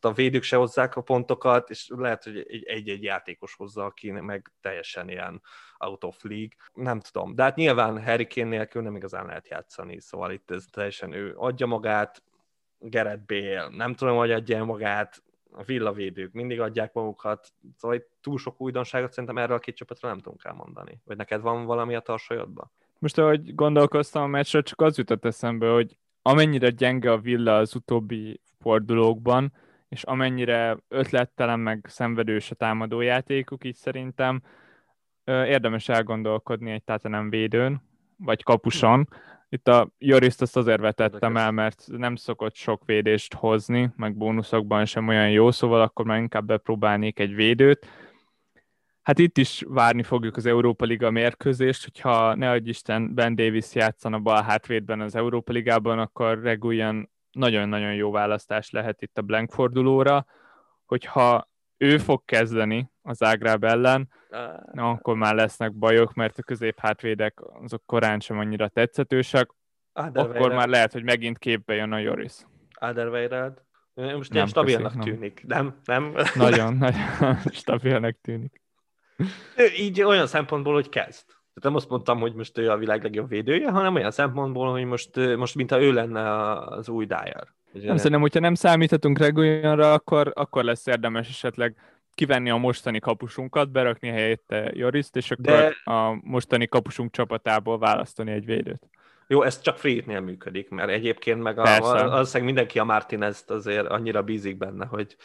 a védők se hozzák a pontokat, és lehet, hogy egy egy játékos hozzá, aki meg teljesen ilyen out of league. Nem tudom. De hát nyilván Harry Kane nélkül nem igazán lehet játszani, szóval itt ez teljesen ő adja magát, Gareth Bale nem tudom, hogy adja magát, a villavédők mindig adják magukat, szóval túl sok újdonságot szerintem erről a két csapatra nem tudunk elmondani. Vagy neked van valami a tarsajodban? Most ahogy gondolkoztam a meccsről, csak az jutott eszembe, hogy amennyire gyenge a Villa az utóbbi fordulókban, és amennyire ötlettelen meg szenvedős a támadójátékuk, így szerintem érdemes elgondolkodni egy Tottenham védőn, vagy kapuson. Itt a Llorist azt azért vetettem el, mert nem szokott sok védést hozni, meg bónuszokban sem olyan jó, szóval akkor már inkább bepróbálnék egy védőt. Hát itt is várni fogjuk az Európa Liga mérkőzést, hogyha ne adj Isten Ben Davis játszana bal hátvédben az Európa Ligában, akkor Reguillon nagyon-nagyon jó választás lehet itt a blank fordulóra, hogyha ő fog kezdeni az Zágráb ellen, na, akkor már lesznek bajok, mert a középhátvédek azok korán sem annyira tetszetősek, akkor már lehet, hogy megint képbe jön a Lloris. Alderweireld. Most nem stabilnak köszi, tűnik, nem? nem? Nagyon, nagyon stabilnak tűnik. Így olyan szempontból, hogy kezd. Tehát nem azt mondtam, hogy most ő a világ legjobb védője, hanem olyan szempontból, hogy most, most mintha ő lenne az új Dyer. Nem szerintem, hogyha nem számíthatunk Reguillonra, akkor, akkor lesz érdemes esetleg kivenni a mostani kapusunkat, berakni helyette Llorist, és akkor de... a mostani kapusunk csapatából választani egy védőt. Jó, ez csak free-nél működik, mert egyébként meg az mindenki a Martinezt azért annyira bízik benne, hogy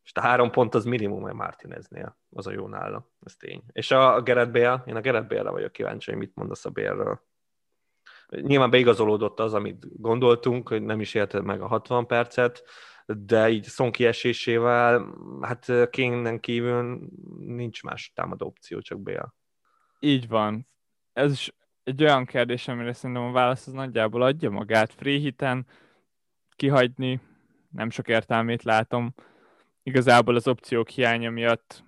most a három pont az minimum a Martineznél, az a jó nála, ez tény. És a Gareth Bale, én a Gareth Bale-re vagyok kíváncsi, hogy mit mondasz a Bale-ről. Nyilván beigazolódott az, amit gondoltunk, hogy nem is élte meg a hatvan percet, de így Son kiesésével, hát Kane-en kívül nincs más támadó opció, csak Bale. Így van. Ez is egy olyan kérdés, amire szerintem a válasz az nagyjából adja magát. Free hiten kihagyni, nem sok értelmét látom. Igazából az opciók hiánya miatt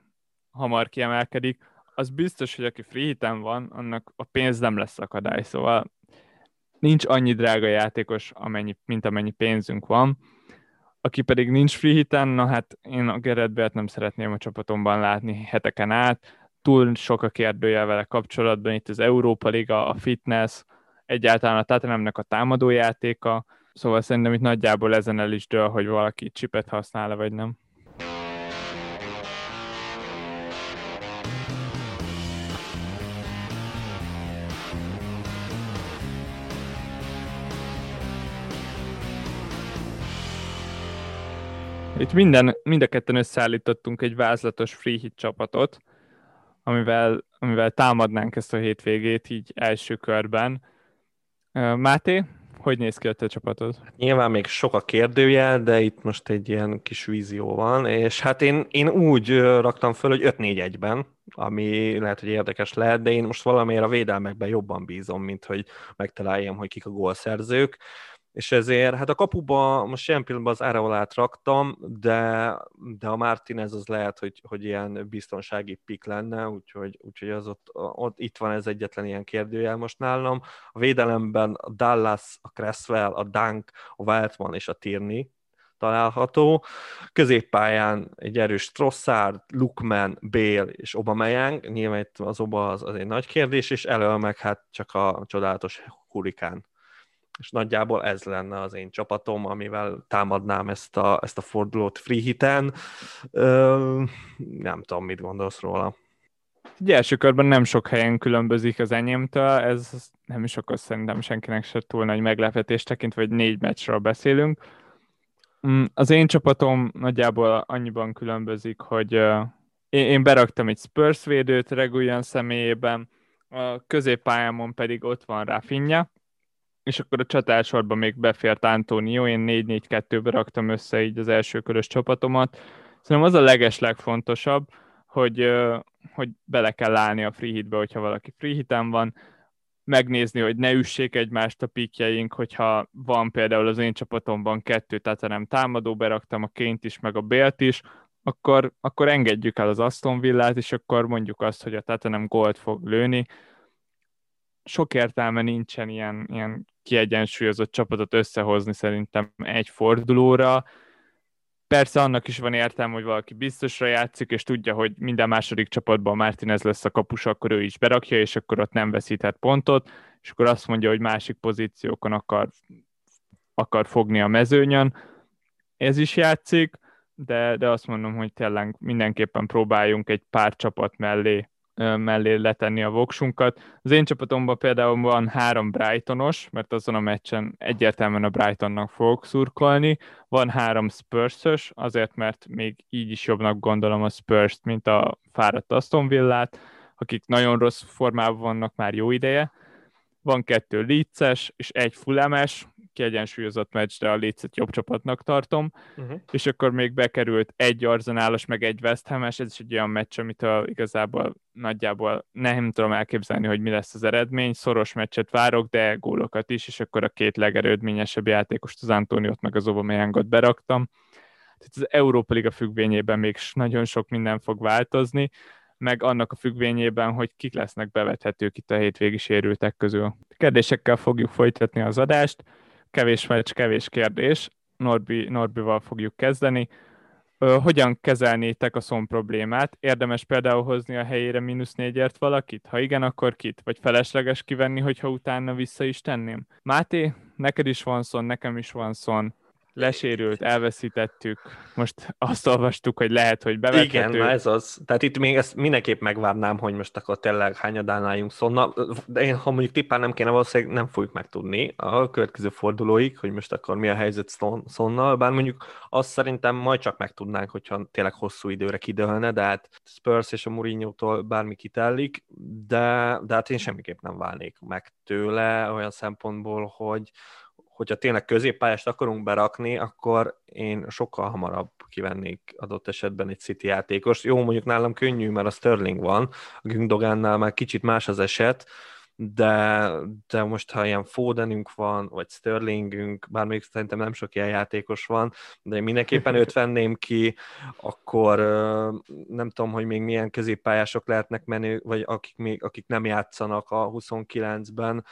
hamar kiemelkedik. Az biztos, hogy aki free hiten van, annak a pénz nem lesz akadály, szóval nincs annyi drága játékos, amennyi, mint amennyi pénzünk van. Aki pedig nincs free hiten, na hát én a Gareth Bale-t nem szeretném a csapatomban látni heteken át. Túl sok a kérdőjel vele kapcsolatban, itt az Európa Liga, a fitness, egyáltalán a Tottenhamnek a támadójátéka, szóval szerintem itt nagyjából ezen el is dől, hogy valaki chipet használ-e vagy nem. Itt minden, mind a ketten összeállítottunk egy vázlatos free hit csapatot, amivel, amivel támadnánk ezt a hétvégét így első körben. Máté, hogy néz ki a te csapatod? Nyilván még sok a kérdőjel, de itt most egy ilyen kis vízió van, és hát én, én úgy raktam föl, hogy öt négy egyben, ami lehet, hogy érdekes lehet, de én most valamiért a védelmekben jobban bízom, mint hogy megtaláljam, hogy kik a gólszerzők. És ezért, hát a kapuba most ilyen pillanatban az Areolát raktam, de, de a Martinez az lehet, hogy, hogy ilyen biztonsági pick lenne, úgyhogy, úgyhogy az ott, ott itt van ez egyetlen ilyen kérdőjel most nálam. A védelemben a Dallas, a Cresswell, a Dunk, a Waltman és a Tierney található. Középpályán egy erős Trossard, Lukman, Bale és Aubameyang, nyilván itt az Oba az, az egy nagy kérdés, és elől meg hát csak a csodálatos hurikán. És nagyjából ez lenne az én csapatom, amivel támadnám ezt a, ezt a fordulót free hiten. Ö, nem tudom, mit gondolsz róla. Egy első körben nem sok helyen különbözik az enyémtől, ez nem is okoz szerintem senkinek se túl nagy meglepetést tekintve, hogy négy meccsről beszélünk. Az én csapatom nagyjából annyiban különbözik, hogy Én beraktam egy Spurs védőt Reguillon személyében, a középpályámon pedig ott van Raphinha, és akkor a csatársorban még befért Antonio, én négy négy kettőbe raktam össze így az első körös csapatomat. Szerintem az a legeslegfontosabb, hogy, hogy bele kell állni a free hitbe, hogyha valaki free hiten van, megnézni, hogy ne üssék egymást a pikjeink, hogyha van például az én csapatomban kettő, tehát nem támadó, beraktam a Kane-t is, meg a Bale-t is, akkor, akkor engedjük el az Aston Villát, és akkor mondjuk azt, hogy a Tottenham gólt fog lőni. Sok értelme nincsen ilyen, ilyen kiegyensúlyozott csapatot összehozni szerintem egy fordulóra. Persze annak is van értelme, hogy valaki biztosra játszik, és tudja, hogy minden második csapatban Martinez lesz a kapus, akkor ő is berakja, és akkor ott nem veszíthet pontot, és akkor azt mondja, hogy másik pozíciókon akar, akar fogni a mezőnyön. Ez is játszik, de, de azt mondom, hogy tényleg mindenképpen próbáljunk egy pár csapat mellé, mellé letenni a voksunkat. Az én csapatomban például van három Brightonos, mert azon a meccsen egyértelműen a Brightonnak fogok szurkolni, van három Spursos, azért mert még így is jobbnak gondolom a Spurst, mint a fáradt Aston Villát, akik nagyon rossz formában vannak már jó ideje. Van kettő Leeds-es és egy Fulham-es, kiegyensúlyozott meccs, de a Leeds-et jobb csapatnak tartom, uh-huh. És akkor még bekerült egy Arsenalos, meg egy West Ham-es, ez is egy olyan meccs, amit igazából nagyjából nem tudom elképzelni, hogy mi lesz az eredmény, szoros meccset várok, de gólokat is, és akkor a két legerődményesebb játékost, az Antoniót meg az Aubameyangot beraktam. Tehát az Európa Liga függvényében még nagyon sok minden fog változni, meg annak a függvényében, hogy kik lesznek bevethetők itt a hétvégi sérültek közül. Kérdésekkel fogjuk folytatni az adást, kevés meccs, kevés kérdés, Norbi, Norbival fogjuk kezdeni. Ö, hogyan kezelnétek a Son problémát? Érdemes például hozni a helyére mínusz négyért valakit? Ha igen, akkor kit? Vagy felesleges kivenni, hogyha utána vissza is tenném? Máté, neked is van Son, nekem is van Son. Lesérült, elveszítettük. Most azt olvastuk, hogy lehet, hogy bevethető. Igen, ez az. Tehát itt még ezt mindenképp megvárnám, hogy most akkor tényleg hányadán álljunk Sonnal. De én, ha mondjuk tippán nem kéne, valószínűleg nem fogjuk megtudni a következő fordulóig, hogy most akkor mi a helyzet Sonnal. Bár mondjuk azt szerintem majd csak megtudnánk, hogyha tényleg hosszú időre kidőlne, de hát Spurs és a Mourinho-tól bármi kitellik, de, de hát én semmiképp nem válnék meg tőle olyan szempontból, hogy hogyha tényleg középpályást akarunk berakni, akkor én sokkal hamarabb kivennék adott esetben egy City játékos. Jó, mondjuk nálam könnyű, mert a Sterling van, a Gündoğannál már kicsit más az eset, de, de most ha ilyen Fodenünk van, vagy Sterlingünk, bár még szerintem nem sok ilyen játékos van, de én mindenképpen őt venném ki, akkor nem tudom, hogy még milyen középpályások lehetnek menő, vagy akik, még, akik nem játszanak a huszonkilencben,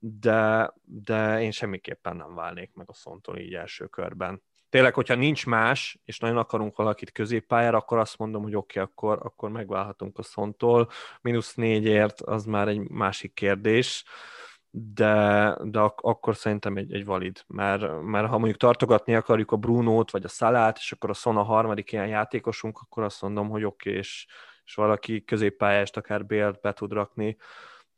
De, de én semmiképpen nem válnék meg a Sontól így első körben. Tényleg, hogyha nincs más, és nagyon akarunk valakit középpályára, akkor azt mondom, hogy oké, okay, akkor, akkor megválhatunk a Sontól. Minusz négyért az már egy másik kérdés, de, de ak- akkor szerintem egy, egy valid. Mert, mert ha mondjuk tartogatni akarjuk a Brunót, vagy a Salát, és akkor a Son a harmadik ilyen játékosunk, akkor azt mondom, hogy oké, okay, és, és valaki középpályást, akár Bale-t be tud rakni,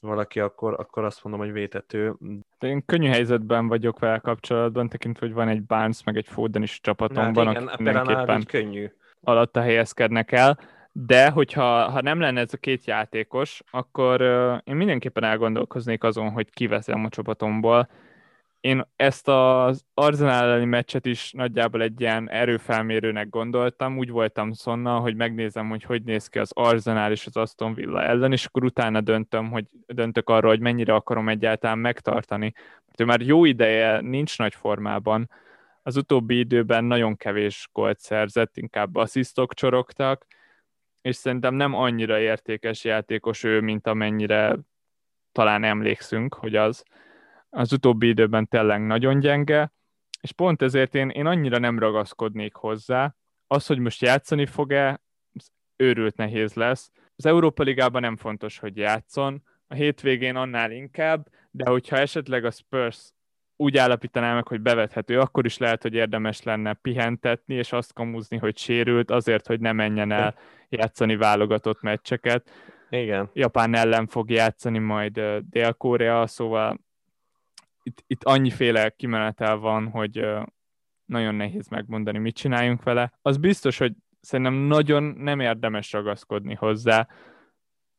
valaki, akkor, akkor azt mondom, hogy vétető. De én könnyű helyzetben vagyok vele kapcsolatban, tekintve, hogy van egy Barnes, meg egy Foden is csapatomban, hát akik mindenképpen könnyű alatta helyezkednek el, de hogyha ha nem lenne ez a két játékos, akkor uh, én mindenképpen elgondolkoznék azon, hogy kiveszem a csapatomból. Én ezt az Arsenal elleni meccset is nagyjából egy ilyen erőfelmérőnek gondoltam, úgy voltam Sonnal, hogy megnézem, hogy hogy néz ki az Arsenal és az Aston Villa ellen, és akkor utána döntöm, hogy döntök arról, hogy mennyire akarom egyáltalán megtartani. Mert ő már jó ideje nincs nagy formában, az utóbbi időben nagyon kevés gólt szerzett, inkább asszisztok csorogtak, és szerintem nem annyira értékes játékos ő, mint amennyire talán emlékszünk, hogy az. Az utóbbi időben tényleg nagyon gyenge, és pont ezért én, én annyira nem ragaszkodnék hozzá. Az, hogy most játszani fog-e, őrült nehéz lesz. Az Európa Ligában nem fontos, hogy játszon, a hétvégén annál inkább, de hogyha esetleg a Spurs úgy állapítaná meg, hogy bevethető, akkor is lehet, hogy érdemes lenne pihentetni, és azt kamuzni, hogy sérült, azért, hogy ne menjen el játszani válogatott meccseket. Igen. Japán ellen fog játszani majd Dél-Korea, szóval Itt, itt annyiféle kimenetel van, hogy nagyon nehéz megmondani, mit csináljunk vele. Az biztos, hogy szerintem nagyon nem érdemes ragaszkodni hozzá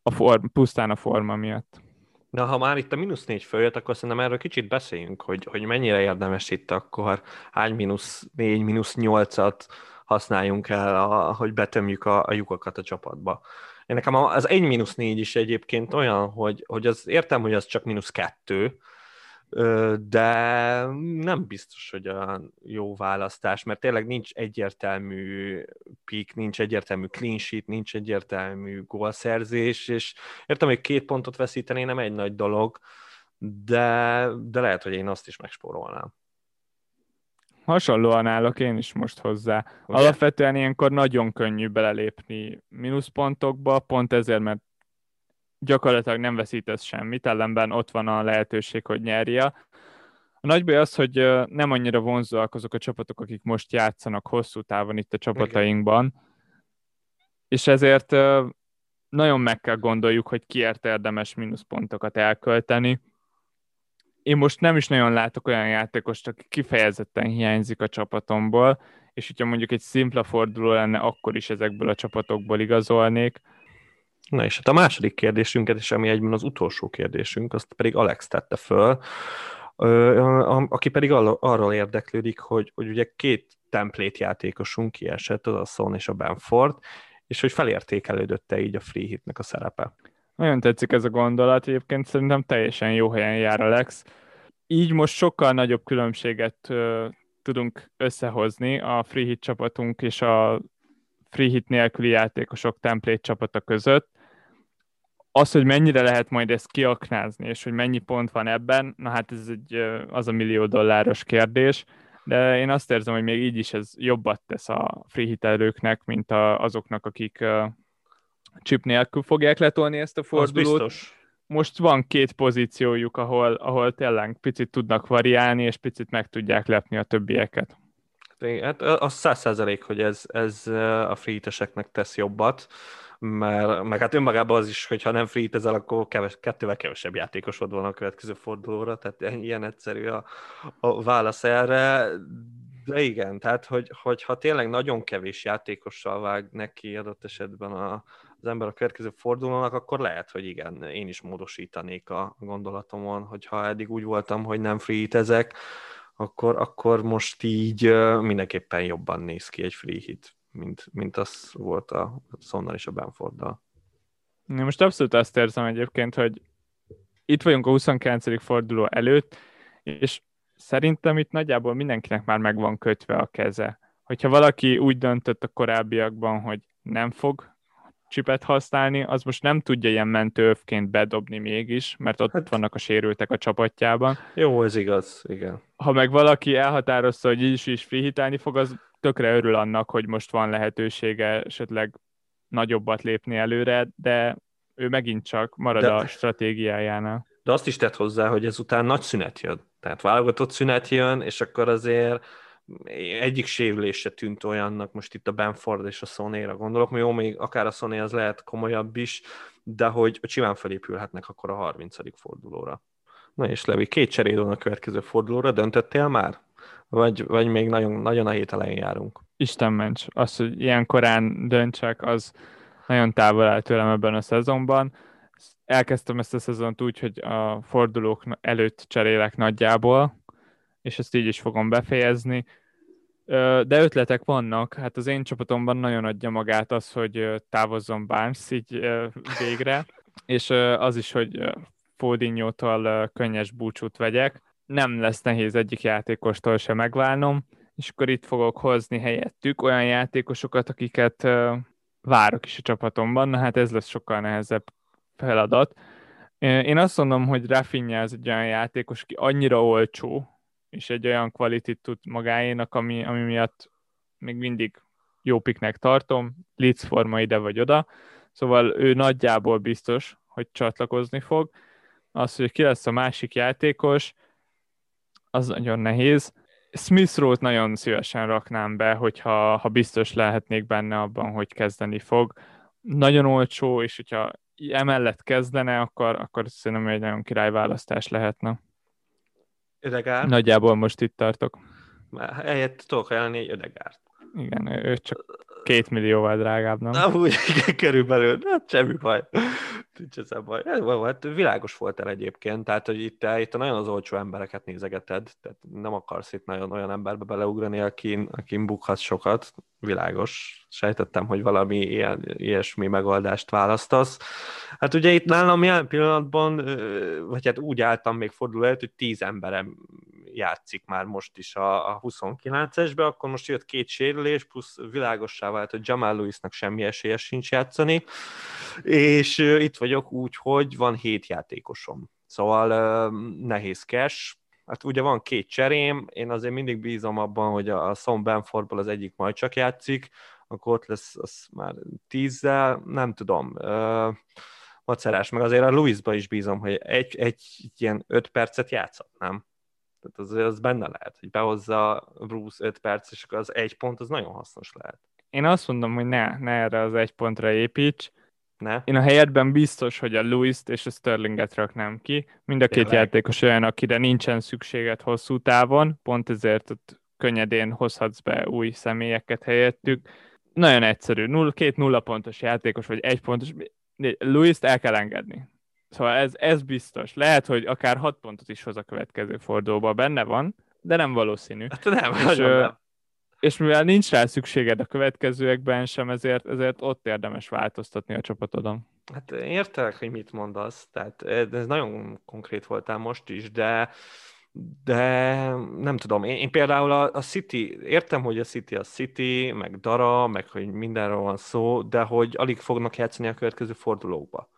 a form, pusztán a forma miatt. Na, ha már itt a mínusz négy följött, akkor szerintem erről kicsit beszéljünk, hogy, hogy mennyire érdemes itt akkor hány mínusz négy, mínusz nyolcat használjunk el, a, hogy betömjük a, a lyukakat a csapatba. Én nekem az egy mínusz négy is egyébként olyan, hogy, hogy az, értem, hogy az csak mínusz kettő, de nem biztos, hogy a jó választás, mert tényleg nincs egyértelmű pick, nincs egyértelmű clean sheet, nincs egyértelmű gólszerzés, és értem, hogy két pontot veszíteni nem egy nagy dolog, de, de lehet, hogy én azt is megspórolnám. Hasonlóan állok én is most hozzá. Ugye? Alapvetően ilyenkor nagyon könnyű belelépni mínuszpontokba, pont ezért, mert gyakorlatilag nem veszítesz semmit, ellenben ott van a lehetőség, hogy nyerje. A nagy baj az, hogy nem annyira vonzóak azok a csapatok, akik most játszanak hosszú távon itt a csapatainkban, igen, és ezért nagyon meg kell gondoljuk, hogy kiért érdemes mínuszpontokat elkölteni. Én most nem is nagyon látok olyan játékost, aki kifejezetten hiányzik a csapatomból, és hogyha mondjuk egy szimpla forduló lenne, akkor is ezekből a csapatokból igazolnék. Na és hát a második kérdésünket, és ami egyben az utolsó kérdésünk, azt pedig Alex tette föl, aki pedig arról érdeklődik, hogy, hogy ugye két template játékosunk kiesett, az a Son és a Bamford, és hogy felértékelődött-e így a free hitnek a szerepe. Nagyon tetszik ez a gondolat, egyébként szerintem teljesen jó helyen jár Alex. Így most sokkal nagyobb különbséget tudunk összehozni a free hit csapatunk és a free hit nélküli játékosok template csapata között. Az, hogy mennyire lehet majd ezt kiaknázni, és hogy mennyi pont van ebben, na hát ez egy, az a millió dolláros kérdés, de én azt érzem, hogy még így is ez jobbat tesz a free hitelőknek, mint a, azoknak, akik uh, chip nélkül fogják letolni ezt a fordulót. Most van két pozíciójuk, ahol, ahol tényleg picit tudnak variálni, és picit meg tudják lepni a többieket. Hát az száz százalék, hogy ez, ez a free-hiteseknek tesz jobbat, mert, mert hát önmagában az is, hogyha nem free-hitezel, akkor keves, kettővel kevesebb játékosod van a következő fordulóra, tehát ilyen egyszerű a, a válasz erre. De igen, tehát hogy, hogyha tényleg nagyon kevés játékossal vág neki adott esetben a, az ember a következő fordulónak, akkor lehet, hogy igen, én is módosítanék a gondolatomon, hogyha eddig úgy voltam, hogy nem free-hitezek, Akkor, akkor most így mindenképpen jobban néz ki egy free hit, mint, mint az volt a Sonnal és a Bamforddal. Én most abszolút azt érzem egyébként, hogy itt vagyunk a huszonkilencedik forduló előtt, és szerintem itt nagyjából mindenkinek már meg van kötve a keze. Hogyha valaki úgy döntött a korábbiakban, hogy nem fog csipet használni, az most nem tudja ilyen mentőövként bedobni mégis, mert ott hát, vannak a sérültek a csapatjában. Jó, ez igaz, igen. Ha meg valaki elhatározta, hogy így is, is free hitálni fog, az tökre örül annak, hogy most van lehetősége esetleg nagyobbat lépni előre, de ő megint csak marad de, a stratégiájánál. De azt is tett hozzá, hogy ezután nagy szünet jön. Tehát válogatott szünet jön, és akkor azért egyik sérülés se tűnt olyannak, most itt a Bamford és a Sonéra gondolok, jó, még akár a Soné az lehet komolyabb is, de hogy simán felépülhetnek akkor a harmincadik fordulóra. Na és Levi, két cseréd van a következő fordulóra, döntöttél már? Vagy, vagy még nagyon, nagyon a hét elején járunk? Isten ments, az, hogy ilyen korán döntsek, az nagyon távol áll tőlem ebben a szezonban. Elkezdtem ezt a szezont úgy, hogy a fordulók előtt cserélek nagyjából, és ezt így is fogom befejezni. De ötletek vannak, hát az én csapatomban nagyon adja magát az, hogy távozzon Barnes így végre, és az is, hogy Fodinyótól könnyes búcsút vegyek. Nem lesz nehéz egyik játékostól se megválnom, és akkor itt fogok hozni helyettük olyan játékosokat, akiket várok is a csapatomban, na hát ez lesz sokkal nehezebb feladat. Én azt mondom, hogy Raphinha ez egy olyan játékos, aki annyira olcsó, és egy olyan kvalitit tud magáénak, ami, ami miatt még mindig jó piknek tartom, Leeds forma ide vagy oda, szóval ő nagyjából biztos, hogy csatlakozni fog. Az, hogy ki lesz a másik játékos, az nagyon nehéz. Smith Rowe-t nagyon szívesen raknám be, hogyha ha biztos lehetnék benne abban, hogy kezdeni fog. Nagyon olcsó, és hogyha emellett kezdene, akkor, akkor szerintem egy nagyon királyválasztás lehetne. Ødegaard. Nagyjából most itt tartok. Már helyett tudok ajánlani egy Ødegaard. Igen, ő csak Két millióval drágább, nem? Na, úgy, körülbelül, hát semmi baj. Nincs ezen baj. Hát világos voltál egyébként, tehát, hogy itt, itt nagyon az olcsó embereket nézegeted, tehát nem akarsz itt nagyon olyan emberbe beleugrani, akin, akin bukhatsz sokat, világos. Sejtettem, hogy valami ilyen, ilyesmi megoldást választasz. Hát ugye itt nálam jelen pillanatban, vagy hát úgy álltam még forduló előtt, hogy tíz emberem játszik már most is a, a huszonkilencesbe, akkor most jött két sérülés, plusz világossá vált, hogy Jamal Lewisnak semmi esélye sincs játszani, és uh, itt vagyok úgy, hogy van hét játékosom. Szóval uh, nehézkes. Hát ugye van két cserém, én azért mindig bízom abban, hogy a, a Son Bamfordból az egyik majd csak játszik, akkor ott lesz az már tízzel, nem tudom. Uh, macerás, meg azért a Lewisba is bízom, hogy egy, egy ilyen öt percet játszhatnám. Tehát azért az benne lehet, hogy behozza Bruce öt perc, és akkor az egy pont az nagyon hasznos lehet. Én azt mondom, hogy ne, ne erre az egy pontra építs. Ne? Én a helyedben biztos, hogy a Lewist és a Sterlinget raknám ki. Mind a két Tényleg. játékos olyan, akire nincsen szükséged hosszú távon, pont ezért ott könnyedén hozhatsz be új személyeket helyettük. Nagyon egyszerű, két nulla pontos játékos, vagy egy pontos, Lewist el kell engedni. Szóval ez, ez biztos. Lehet, hogy akár hat pontot is hoz a következő fordulóba, benne van, de nem valószínű. Hát nem, és, ö, nem. És mivel nincs rá szükséged a következőekben sem, ezért, ezért ott érdemes változtatni a csapatodon. Hát értelek, hogy mit mondasz. Tehát ez nagyon konkrét voltál most is, de, de nem tudom. Én, én például a, a City, értem, hogy a City a City, meg Dara, meg hogy mindenről van szó, de hogy alig fognak játszani a következő fordulóba.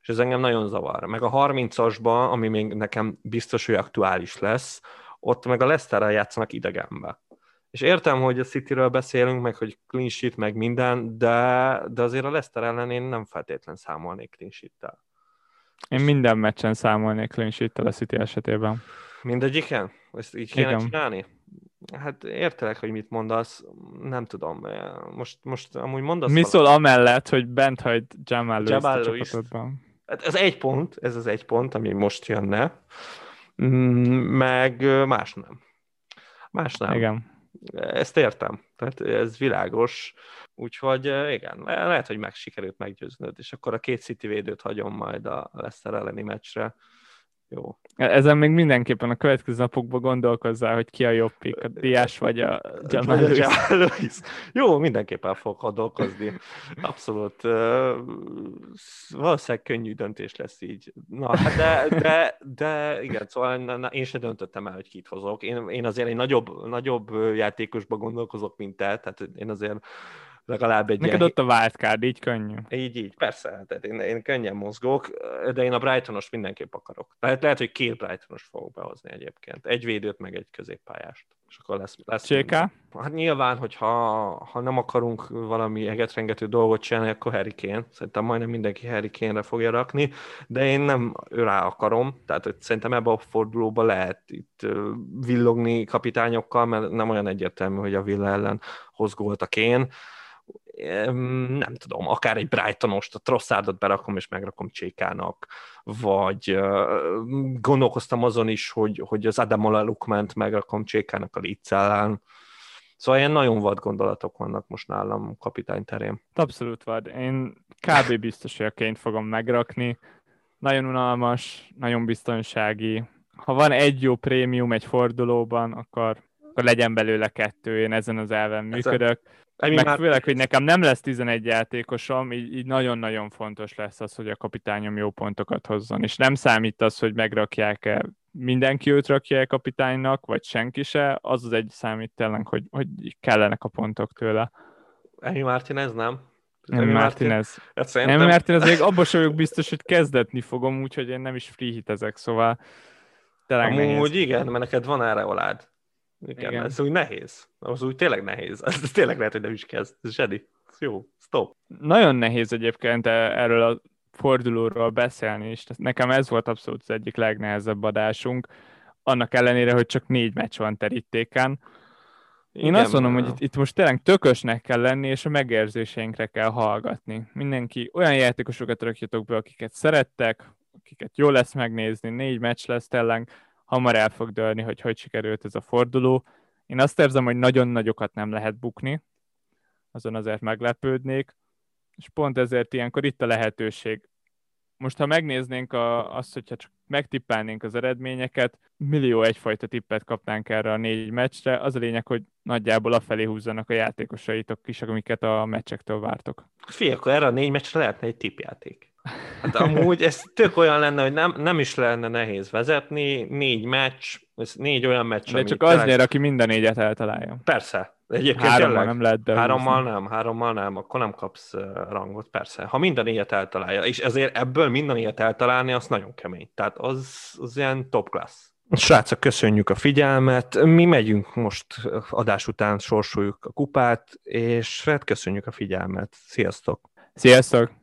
És ez engem nagyon zavar. Meg a harmincasban, ami még nekem biztos, hogy aktuális lesz, ott meg a Leicesterrel játszanak idegenbe. És értem, hogy a Cityről beszélünk, meg hogy clean sheet, meg minden, de, de azért a Leicester ellen én nem feltétlen számolnék clean sheet-tel. Én minden meccsen számolnék clean sheet-tel a City esetében. Mindegyiken? Ezt így kéne Igen. csinálni? Hát értelek, hogy mit mondasz, nem tudom, most, most amúgy mondasz... Mi szól amellett, hogy bent hagyd Jamal Lewis-t a csapatodban? Hát ez egy pont, ez az egy pont, ami most jönne, meg más nem. Más nem. Igen. Ezt értem, tehát ez világos, úgyhogy igen, lehet, hogy meg sikerült meggyőznöd, és akkor a két City védőt hagyom majd a Leicester elleni meccsre. Jó. Ezen még mindenképpen a következő napokban gondolkozzál, hogy ki a jobb pick, a Diás vagy a Jamal Lewis. Jó, mindenképpen fogok gondolkozni. Abszolút. Valószínűleg könnyű döntés lesz így. Na, de, de, de igen, szóval na, én se döntöttem el, hogy kit hozok. Én, én azért egy nagyobb, nagyobb játékosba gondolkozok, mint te, tehát én azért legalább egy Neked ilyen... ott a wildcard, így könnyű. Így, így, persze, tehát én, én könnyen mozgok, de én a Brightonost mindenképp akarok. Tehát lehet, hogy két Brightonost fogok behozni egyébként. Egy védőt, meg egy középpályást. És akkor lesz... lesz cé ká? Hát nyilván, hogyha ha nem akarunk valami egetrengető dolgot csinálni, akkor Harry Kane. Szerintem majdnem mindenki Harry Kane-re fogja rakni, de én nem rá akarom. Tehát hogy szerintem ebbe a fordulóba lehet itt villogni kapitányokkal, mert nem olyan egyértelmű, hogy a Villa ellen hoz gólt a Kane. Nem tudom, akár egy Brightonost, a Trossardot berakom, és megrakom cé kának, vagy gondolkoztam azon is, hogy, hogy az Ademola Lukment megrakom cé kának a Leeds ellen. Szóval ilyen nagyon vad gondolatok vannak most nálam kapitány terén. Abszolút vad. Én kb. Biztos, hogy a Kane-t fogom megrakni. Nagyon unalmas, nagyon biztonsági. Ha van egy jó prémium egy fordulóban, akkor, akkor legyen belőle kettő. Én ezen az elven működök. Ezen... Meg már... főleg, hogy nekem nem lesz tizenegy játékosom, így, így nagyon-nagyon fontos lesz az, hogy a kapitányom jó pontokat hozzon. És nem számít az, hogy megrakják-e, mindenki őt rakja-e kapitánynak, vagy senki se, az az egy számít tényleg, hogy, hogy kellenek a pontok tőle. Emi Martinez nem? Emi Martinez. Emi Martinez, még abban sem vagyok biztos, hogy kezdetni fogom, úgyhogy én nem is free hitezek, szóval tényleg nehéz. Amúgy igen, mert neked van erre olád. Igen, igen, ez úgy nehéz. Az úgy tényleg nehéz. Ez tényleg lehet, hogy nem is kezd. Zseni. Jó, stop. Nagyon nehéz egyébként erről a fordulóról beszélni is. Nekem ez volt abszolút az egyik legnehezebb adásunk, annak ellenére, hogy csak négy meccs van terítéken. Én igen, azt mondom, nem. hogy itt, itt most tényleg tökösnek kell lenni, és a megérzéseinkre kell hallgatni. Mindenki olyan játékosokat rakjatok be, akiket szerettek, akiket jó lesz megnézni, négy meccs lesz tényleg, hamar el fog dőlni, hogy hogy sikerült ez a forduló. Én azt érzem, hogy nagyon nagyokat nem lehet bukni, azon azért meglepődnék, és pont ezért ilyenkor itt a lehetőség. Most, ha megnéznénk a, azt, hogyha csak megtippálnénk az eredményeket, millió egyfajta tippet kapnánk erre a négy meccsre. Az a lényeg, hogy nagyjából afelé húzzanak a játékosaitok is, amiket a meccsektől vártok. Fé, akkor erre a négy meccsre lehetne egy tippjáték. Hát amúgy ez tök olyan lenne, hogy nem, nem is lenne nehéz vezetni, négy meccs, ez négy olyan meccs, de csak az talán... nyer, aki minden négyet eltalálja. Persze. Egyébként hárommal tényleg, nem lehet behúzni. Hárommal nem, hárommal nem, akkor nem kapsz rangot, persze. Ha minden ilyet eltalálja, és ezért ebből minden ilyet eltalálni, az nagyon kemény. Tehát az, az ilyen top class. Srácok, köszönjük a figyelmet, mi megyünk most adás után, sorsoljuk a kupát, és Fred, köszönjük a figyelmet. Sziasztok! Sziasztok!